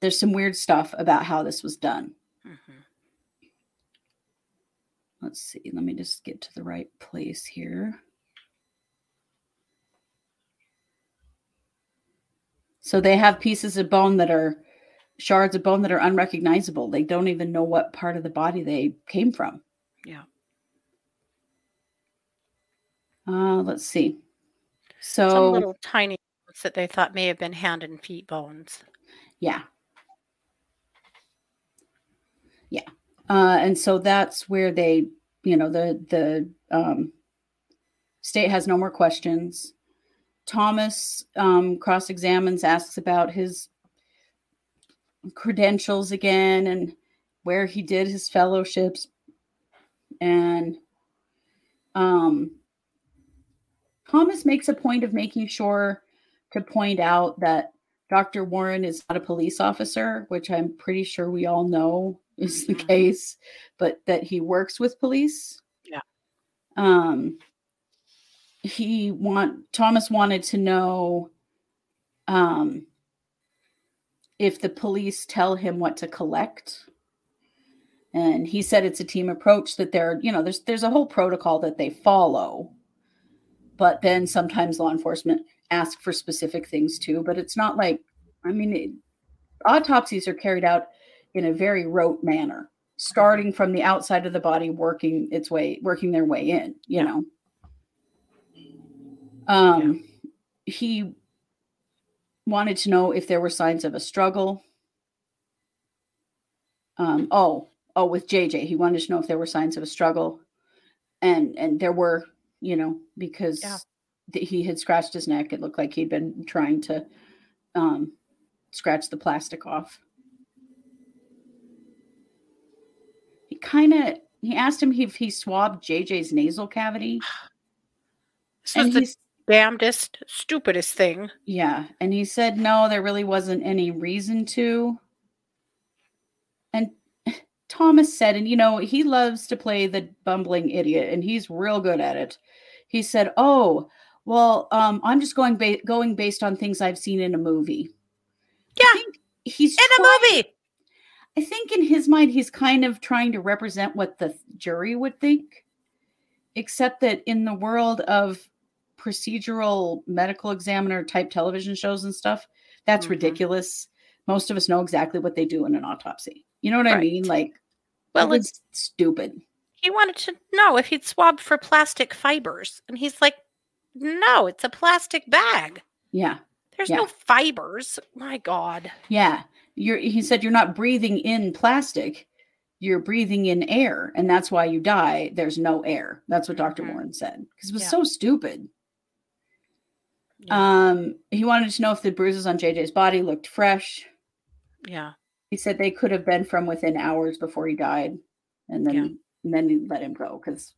there's some weird stuff about how this was done. Mm-hmm. Let's see. Let me just get to the right place here. So they have pieces of bone that are shards of bone that are unrecognizable. They don't even know what part of the body they came from. Yeah. Uh, let's see. So some little tiny bits that they thought may have been hand and feet bones. Yeah. Yeah. Uh, and so that's where they, you know, the, the um, state has no more questions. Thomas um, cross-examines, asks about his credentials again and where he did his fellowships. And um, Thomas makes a point of making sure to point out that Doctor Warren is not a police officer, which I'm pretty sure we all know is the case, but that he works with police. Yeah. Um. He want Thomas wanted to know um, if the police tell him what to collect, and he said it's a team approach that there, you know, there's there's a whole protocol that they follow, but then sometimes law enforcement ask for specific things too. But it's not like, I mean, it, autopsies are carried out in a very rote manner, starting from the outside of the body, working its way, working their way in, you know. Um, yeah. He wanted to know if there were signs of a struggle. Um, oh, oh, with J J, he wanted to know if there were signs of a struggle, and and there were, you know, because yeah. th- he had scratched his neck. It looked like he'd been trying to um, scratch the plastic off. He kind of he asked him if he swabbed J J's nasal cavity. This and was the damnedest, stupidest thing. Yeah. And he said, no, there really wasn't any reason to. And Thomas said, and you know, he loves to play the bumbling idiot and he's real good at it. He said, oh, well, um, I'm just going, ba- going based on things I've seen in a movie. Yeah. I think he's in trying, a movie. I think in his mind, he's kind of trying to represent what the jury would think, except that in the world of procedural medical examiner type television shows and stuff, that's mm-hmm. ridiculous. Most of us know exactly what they do in an autopsy. You know what right. I mean? Like, well, it's stupid. He wanted to know if he'd swab for plastic fibers. And he's like, no, it's a plastic bag. Yeah. There's yeah. no fibers. My God. Yeah. You're, he said, you're not breathing in plastic. You're breathing in air. And that's why you die. There's no air. That's what Doctor Mm-hmm. Warren said. Because it was yeah. so stupid. Yeah. Um, he wanted to know if the bruises on J J's body looked fresh. Yeah. He said they could have been from within hours before he died. And then, yeah. and then he let him go. Cause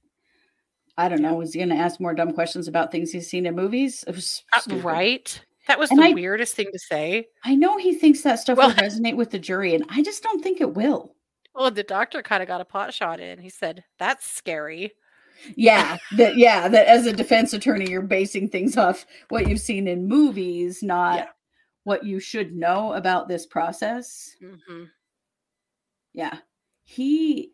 I don't yeah. know. Was he going to ask more dumb questions about things he's seen in movies? It was uh, right. That was and the I, weirdest thing to say. I know he thinks that stuff well, will resonate with the jury. And I just don't think it will. Well, the doctor kind of got a pot shot in. He said, that's scary. Yeah. that Yeah. That as a defense attorney, you're basing things off what you've seen in movies, not yeah. what you should know about this process. Mm-hmm. Yeah. He,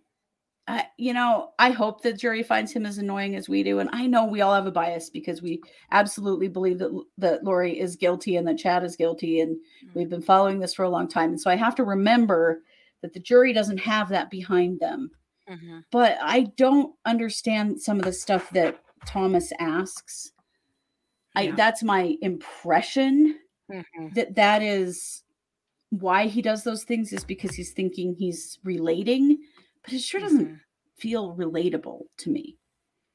I, you know, I hope the jury finds him as annoying as we do. And I know we all have a bias because we absolutely believe that, that Lori is guilty and that Chad is guilty. And mm-hmm. we've been following this for a long time. And so I have to remember that the jury doesn't have that behind them. Mm-hmm. But I don't understand some of the stuff that Thomas asks. Yeah. I, that's my impression mm-hmm. that that is why he does those things, is because he's thinking he's relating, but it sure doesn't mm-hmm. feel relatable to me.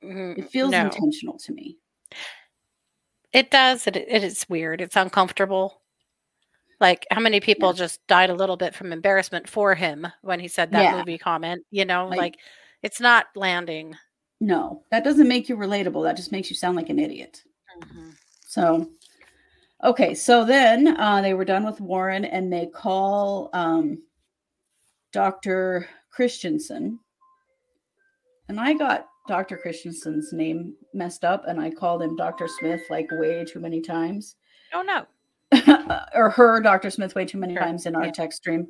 Mm-hmm. It feels no. intentional to me. It does. It, it is weird. It's uncomfortable. Like, how many people yeah. just died a little bit from embarrassment for him when he said that yeah. movie comment, you know, like, like it's not landing. No, that doesn't make you relatable. That just makes you sound like an idiot. Mm-hmm. So, okay. So then uh, they were done with Warren and they call um, Doctor Christensen. And I got Doctor Christensen's name messed up and I called him Doctor Smith like way too many times. Oh, no. or her, Doctor Smith, way too many sure. times in our yeah. text stream,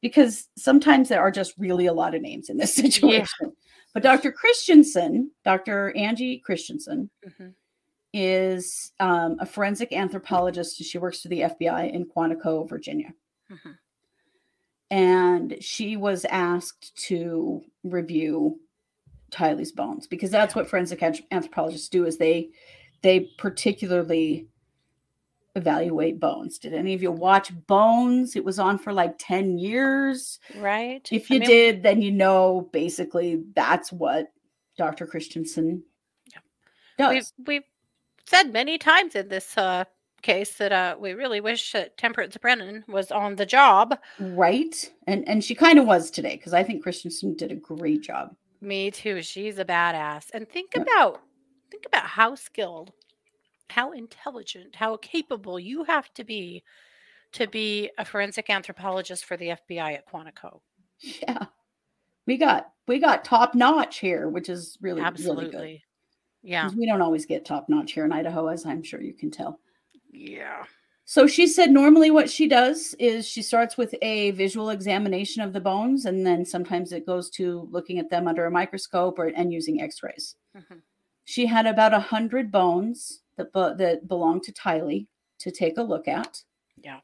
because sometimes there are just really a lot of names in this situation. Yeah. But Doctor Christensen, Doctor Angie Christensen, mm-hmm. is um, a forensic anthropologist. She works for the F B I in Quantico, Virginia. Mm-hmm. And she was asked to review Tylee's bones, because that's what forensic anthropologists do, is they they particularly evaluate bones. Did any of you watch Bones? It was on for like ten years. Right. If you I mean, did, then you know, basically that's what Doctor Christensen yeah. does. We've, we've said many times in this uh, case that uh, we really wish that Temperance Brennan was on the job. Right. And, and she kind of was today, because I think Christensen did a great job. Me too. She's a badass. And think yeah. about, think about how skilled, how intelligent, how capable you have to be to be a forensic anthropologist for the F B I at Quantico. Yeah. We got, we got top notch here, which is really, Absolutely. really good. Yeah. We don't always get top notch here in Idaho, as I'm sure you can tell. Yeah. So she said normally what she does is she starts with a visual examination of the bones. And then sometimes it goes to looking at them under a microscope or and using x-rays. Mm-hmm. She had about a hundred bones that be- that belonged to Tylee to take a look at. Yeah.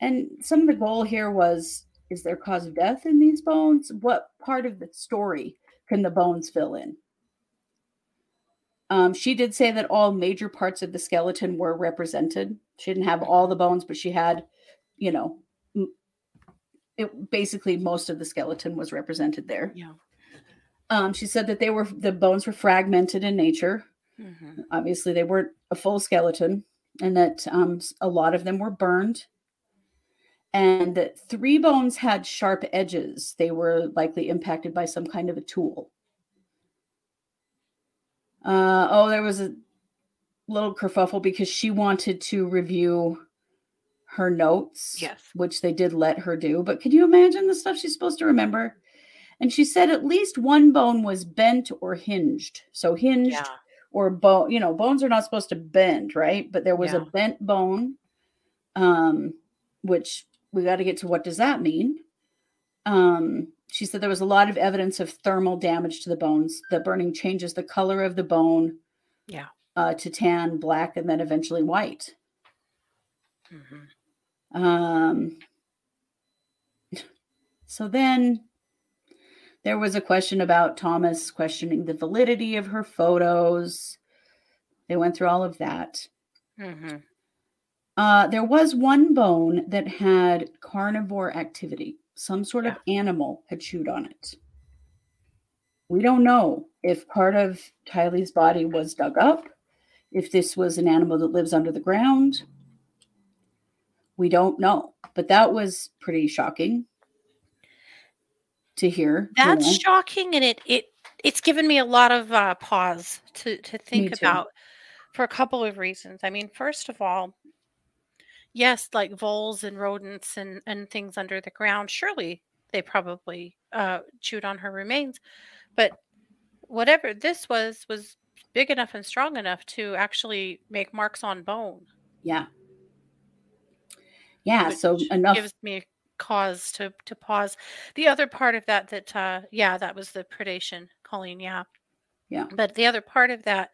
And some of the goal here was, is there cause of death in these bones? What part of the story can the bones fill in? Um, she did say that all major parts of the skeleton were represented. She didn't have all the bones, but she had, you know, it, basically most of the skeleton was represented there. Yeah. Um, she said that they were, the bones were fragmented in nature. Mm-hmm. Obviously, they weren't a full skeleton, and that um, a lot of them were burned, and that three bones had sharp edges. They were likely impacted by some kind of a tool. Uh, oh, there was a little kerfuffle because she wanted to review her notes, yes. which they did let her do. But could you imagine the stuff she's supposed to remember? And she said at least one bone was bent or hinged. So hinged. Yeah. Or bone, you know, bones are not supposed to bend, right? But there was yeah. a bent bone, um, which we got to get to what does that mean? Um, she said there was a lot of evidence of thermal damage to the bones. The burning changes the color of the bone yeah, uh, to tan, black, and then eventually white. Mm-hmm. Um, so then there was a question about Thomas questioning the validity of her photos. They went through all of that. Mm-hmm. Uh, there was one bone that had carnivore activity. Some sort yeah. of animal had chewed on it. We don't know if part of Tylee's body was dug up, if this was an animal that lives under the ground. We don't know, but that was pretty shocking to hear. That's you know. shocking, and it it it's given me a lot of uh, pause to to think about for a couple of reasons. I mean, first of all, yes, like voles and rodents and and things under the ground, surely they probably uh, chewed on her remains, but whatever this was was big enough and strong enough to actually make marks on bone. Yeah. Yeah, Which so enough gives me cause to, to pause. The other part of that, that uh, yeah, that was the predation, Colleen. Yeah, yeah. But the other part of that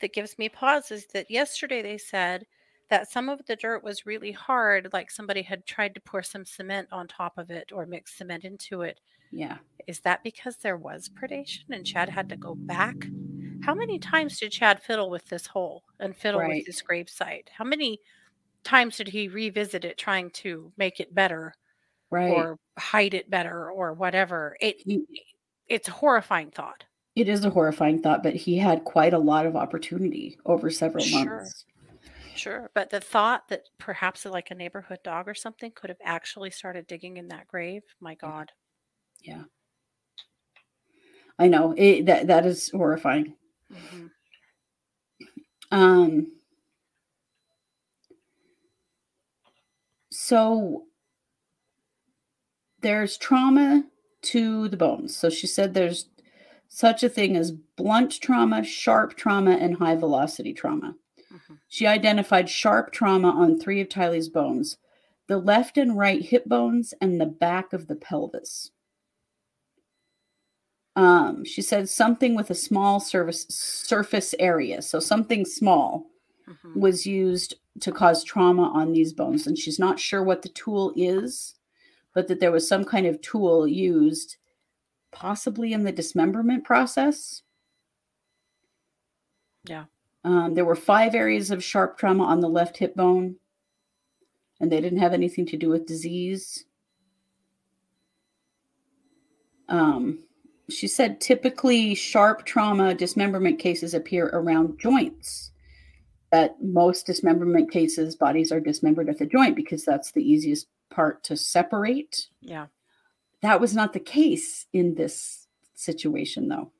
that gives me pause is that yesterday they said that some of the dirt was really hard, like somebody had tried to pour some cement on top of it or mix cement into it. Yeah, is that because there was predation and Chad had to go back? How many times did Chad fiddle with this hole and fiddle right. with this gravesite? How many times did he revisit it trying to make it better right or hide it better or whatever? It he, it's a horrifying thought. It is a horrifying thought, but he had quite a lot of opportunity over several sure. months. Sure but the thought that perhaps like a neighborhood dog or something could have actually started digging in that grave, my God. Yeah, I know it, that that is horrifying. Mm-hmm. um So there's trauma to the bones. So she said there's such a thing as blunt trauma, sharp trauma, and high velocity trauma. Mm-hmm. She identified sharp trauma on three of Tylee's bones, the left and right hip bones and the back of the pelvis. Um, she said something with a small surface, surface area. So something small mm-hmm. was used to cause trauma on these bones. And she's not sure what the tool is, but that there was some kind of tool used possibly in the dismemberment process. Yeah. Um, there were five areas of sharp trauma on the left hip bone, and they didn't have anything to do with disease. Um, she said typically sharp trauma dismemberment cases appear around joints. That most dismemberment cases, bodies are dismembered at the joint because that's the easiest part to separate. Yeah. That was not the case in this situation, though.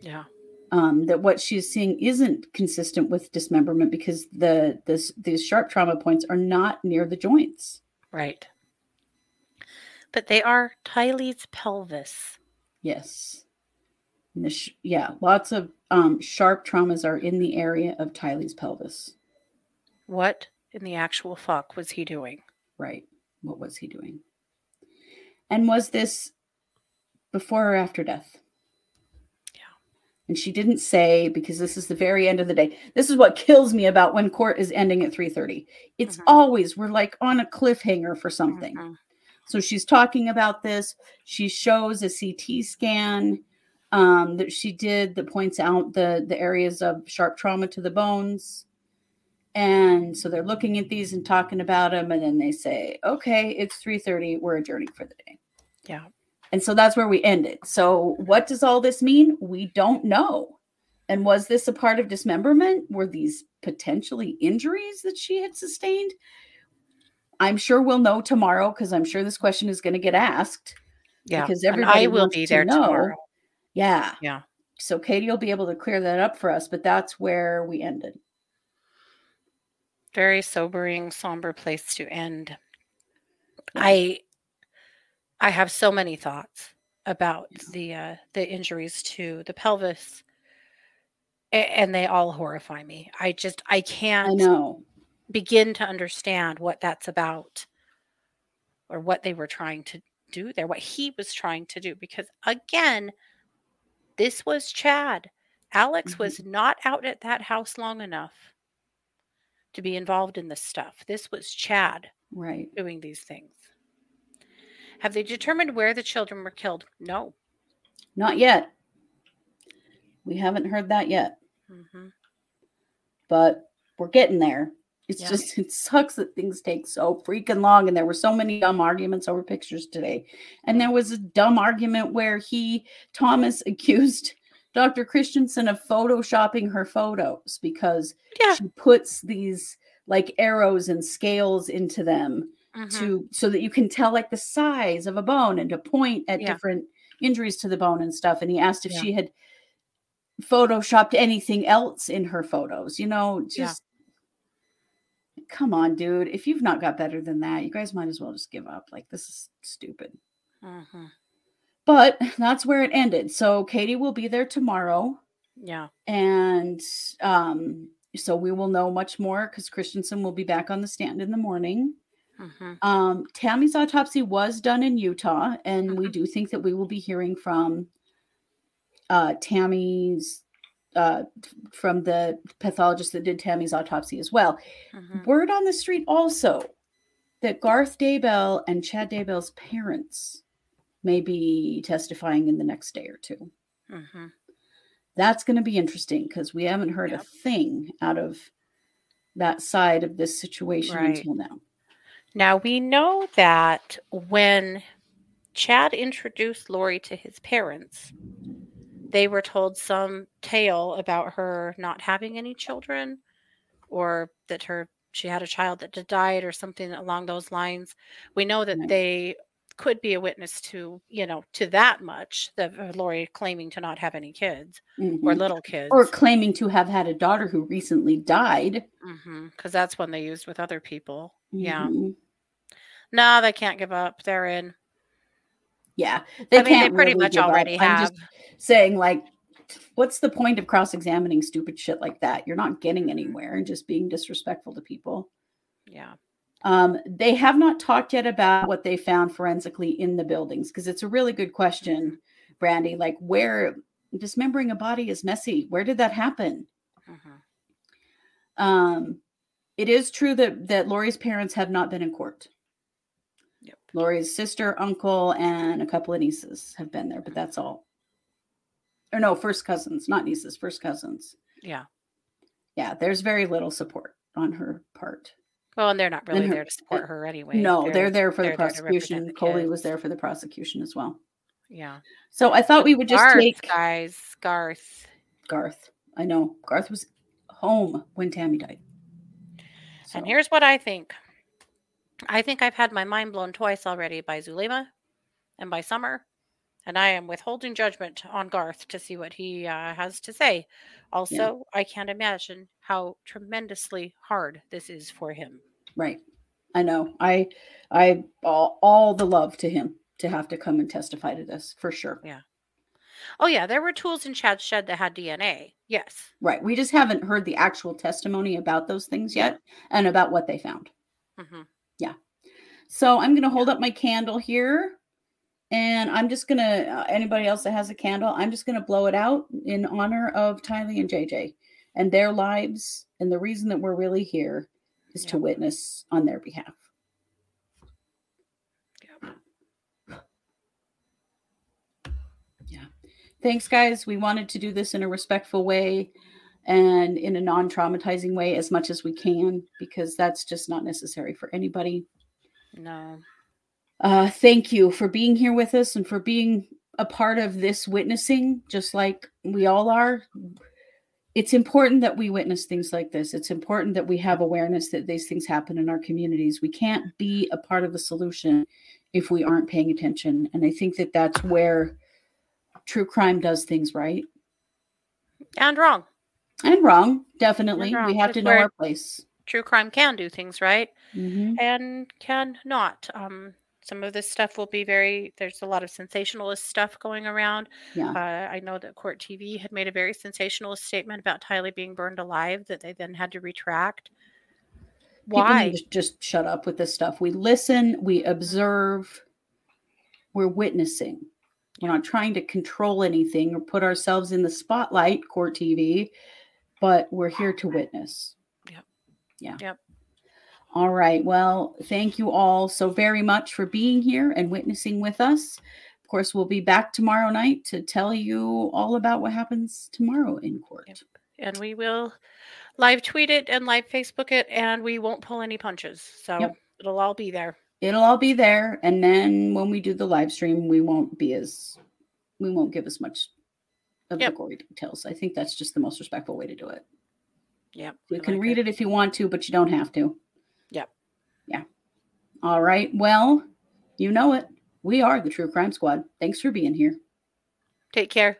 Yeah. Um, that what she's seeing isn't consistent with dismemberment because the this these sharp trauma points are not near the joints. Right. But they are Tylee's pelvis. Yes. And the sh- yeah, lots of Um, sharp traumas are in the area of Tylee's pelvis. What in the actual fuck was he doing? Right. What was he doing? And was this before or after death? Yeah. And she didn't say, because this is the very end of the day. This is what kills me about when court is ending at three thirty. It's mm-hmm. always, we're like on a cliffhanger for something. Mm-hmm. So she's talking about this. She shows a C T scan. Um, that she did that points out the, the areas of sharp trauma to the bones. And so they're looking at these and talking about them. And then they say, okay, it's three thirty. We're adjourning for the day. Yeah. And so that's where we end it. So what does all this mean? We don't know. And was this a part of dismemberment? Were these potentially injuries that she had sustained? I'm sure we'll know tomorrow because I'm sure this question is going to get asked. Yeah. Because everybody and I will be there to tomorrow. Yeah. Yeah. So Katie will be able to clear that up for us, but that's where we ended. Very sobering, somber place to end. Yeah. I I have so many thoughts about yeah. the uh, the injuries to the pelvis, a- and they all horrify me. I just I can't I know. begin to understand what that's about or what they were trying to do there, what he was trying to do, because again, this was Chad. Alex mm-hmm. was not out at that house long enough to be involved in this stuff. This was Chad right. doing these things. Have they determined where the children were killed? No. Not yet. We haven't heard that yet. Mm-hmm. But we're getting there. It's yeah. just, it sucks that things take so freaking long. And there were so many dumb arguments over pictures today. And there was a dumb argument where he, Thomas, accused Doctor Christensen of photoshopping her photos, because yeah. she puts these like arrows and scales into them uh-huh. to so that you can tell like the size of a bone and to point at yeah. different injuries to the bone and stuff. And he asked if yeah. she had photoshopped anything else in her photos, you know, just yeah. come on, dude. If you've not got better than that, you guys might as well just give up. Like, this is stupid. Uh-huh. But that's where it ended. So Katie will be there tomorrow. Yeah. And um, so we will know much more because Christensen will be back on the stand in the morning. Uh-huh. Um, Tammy's autopsy was done in Utah. And uh-huh. we do think that we will be hearing from uh, Tammy's, uh, from the pathologist that did Tammy's autopsy as well. Uh-huh. Word on the street also that Garth Daybell and Chad Daybell's parents may be testifying in the next day or two. Uh-huh. That's going to be interesting because we haven't heard yep. a thing out of that side of this situation right. until now. Now, we know that when Chad introduced Lori to his parents, they were told some tale about her not having any children, or that her she had a child that had died or something along those lines. We know that right. they could be a witness to, you know, to that much, the Lori claiming to not have any kids mm-hmm. or little kids, or claiming to have had a daughter who recently died, mm-hmm. because that's one they used with other people. Mm-hmm. Yeah, no, they can't give up. They're in. Yeah, they I mean, can't. They pretty really much already up. Have. I'm just saying, like, what's the point of cross-examining stupid shit like that? You're not getting anywhere, and just being disrespectful to people. Yeah. Um, they have not talked yet about what they found forensically in the buildings, because it's a really good question, Brandy. Like, where dismembering a body is messy. Where did that happen? Uh-huh. Um, it is true that that Lori's parents have not been in court. Yep. Lori's sister, uncle, and a couple of nieces have been there, but that's all. Or no, first cousins, not nieces, first cousins. Yeah. Yeah, there's very little support on her part. Well, and they're not really her, there to support her anyway. No, they're, they're there for they're the prosecution. Coley was there for the prosecution as well. Yeah. So I thought but we would just Garth, take... guys. Garth. Garth. I know. Garth was home when Tammy died. So. And here's what I think. I think I've had my mind blown twice already by Zulema and by Summer. And I am withholding judgment on Garth to see what he uh, has to say. Also, yeah. I can't imagine how tremendously hard this is for him. Right. I know. I, I, all, all the love to him to have to come and testify to this for sure. Yeah. Oh yeah. There were tools in Chad's shed that had D N A. Yes. Right. We just haven't heard the actual testimony about those things yet and about what they found. Mm-hmm. Yeah. So I'm going to hold up my candle here. And I'm just going to, uh, anybody else that has a candle, I'm just going to blow it out in honor of Tylee and J J and their lives. And the reason that we're really here is yeah. to witness on their behalf. Yeah. Yeah. Thanks, guys. We wanted to do this in a respectful way and in a non-traumatizing way as much as we can, because that's just not necessary for anybody. No. Uh, thank you for being here with us and for being a part of this witnessing, just like we all are. It's important that we witness things like this. It's important that we have awareness that these things happen in our communities. We can't be a part of the solution if we aren't paying attention. And I think that that's where true crime does things right. And wrong. And wrong, definitely. And wrong. We have it's to know our place. True crime can do things right mm-hmm. and can not. Um, Some of this stuff will be very, there's a lot of sensationalist stuff going around. Yeah. Uh, I know that Court T V had made a very sensationalist statement about Tylee being burned alive that they then had to retract. Why? People need to just shut up with this stuff. We listen, we observe, we're witnessing. We're not trying to control anything or put ourselves in the spotlight, Court T V, but we're here to witness. Yep. Yeah. Yep. All right. Well, thank you all so very much for being here and witnessing with us. Of course, we'll be back tomorrow night to tell you all about what happens tomorrow in court. Yep. And we will live tweet it and live Facebook it, and we won't pull any punches. So yep. it'll all be there. It'll all be there. And then when we do the live stream, we won't be as, we won't give as much of yep. the gory details. I think that's just the most respectful way to do it. Yeah. You I can like read it. it if you want to, but you don't have to. Yep. Yeah. All right. Well, you know it. We are the True Crime Squad. Thanks for being here. Take care.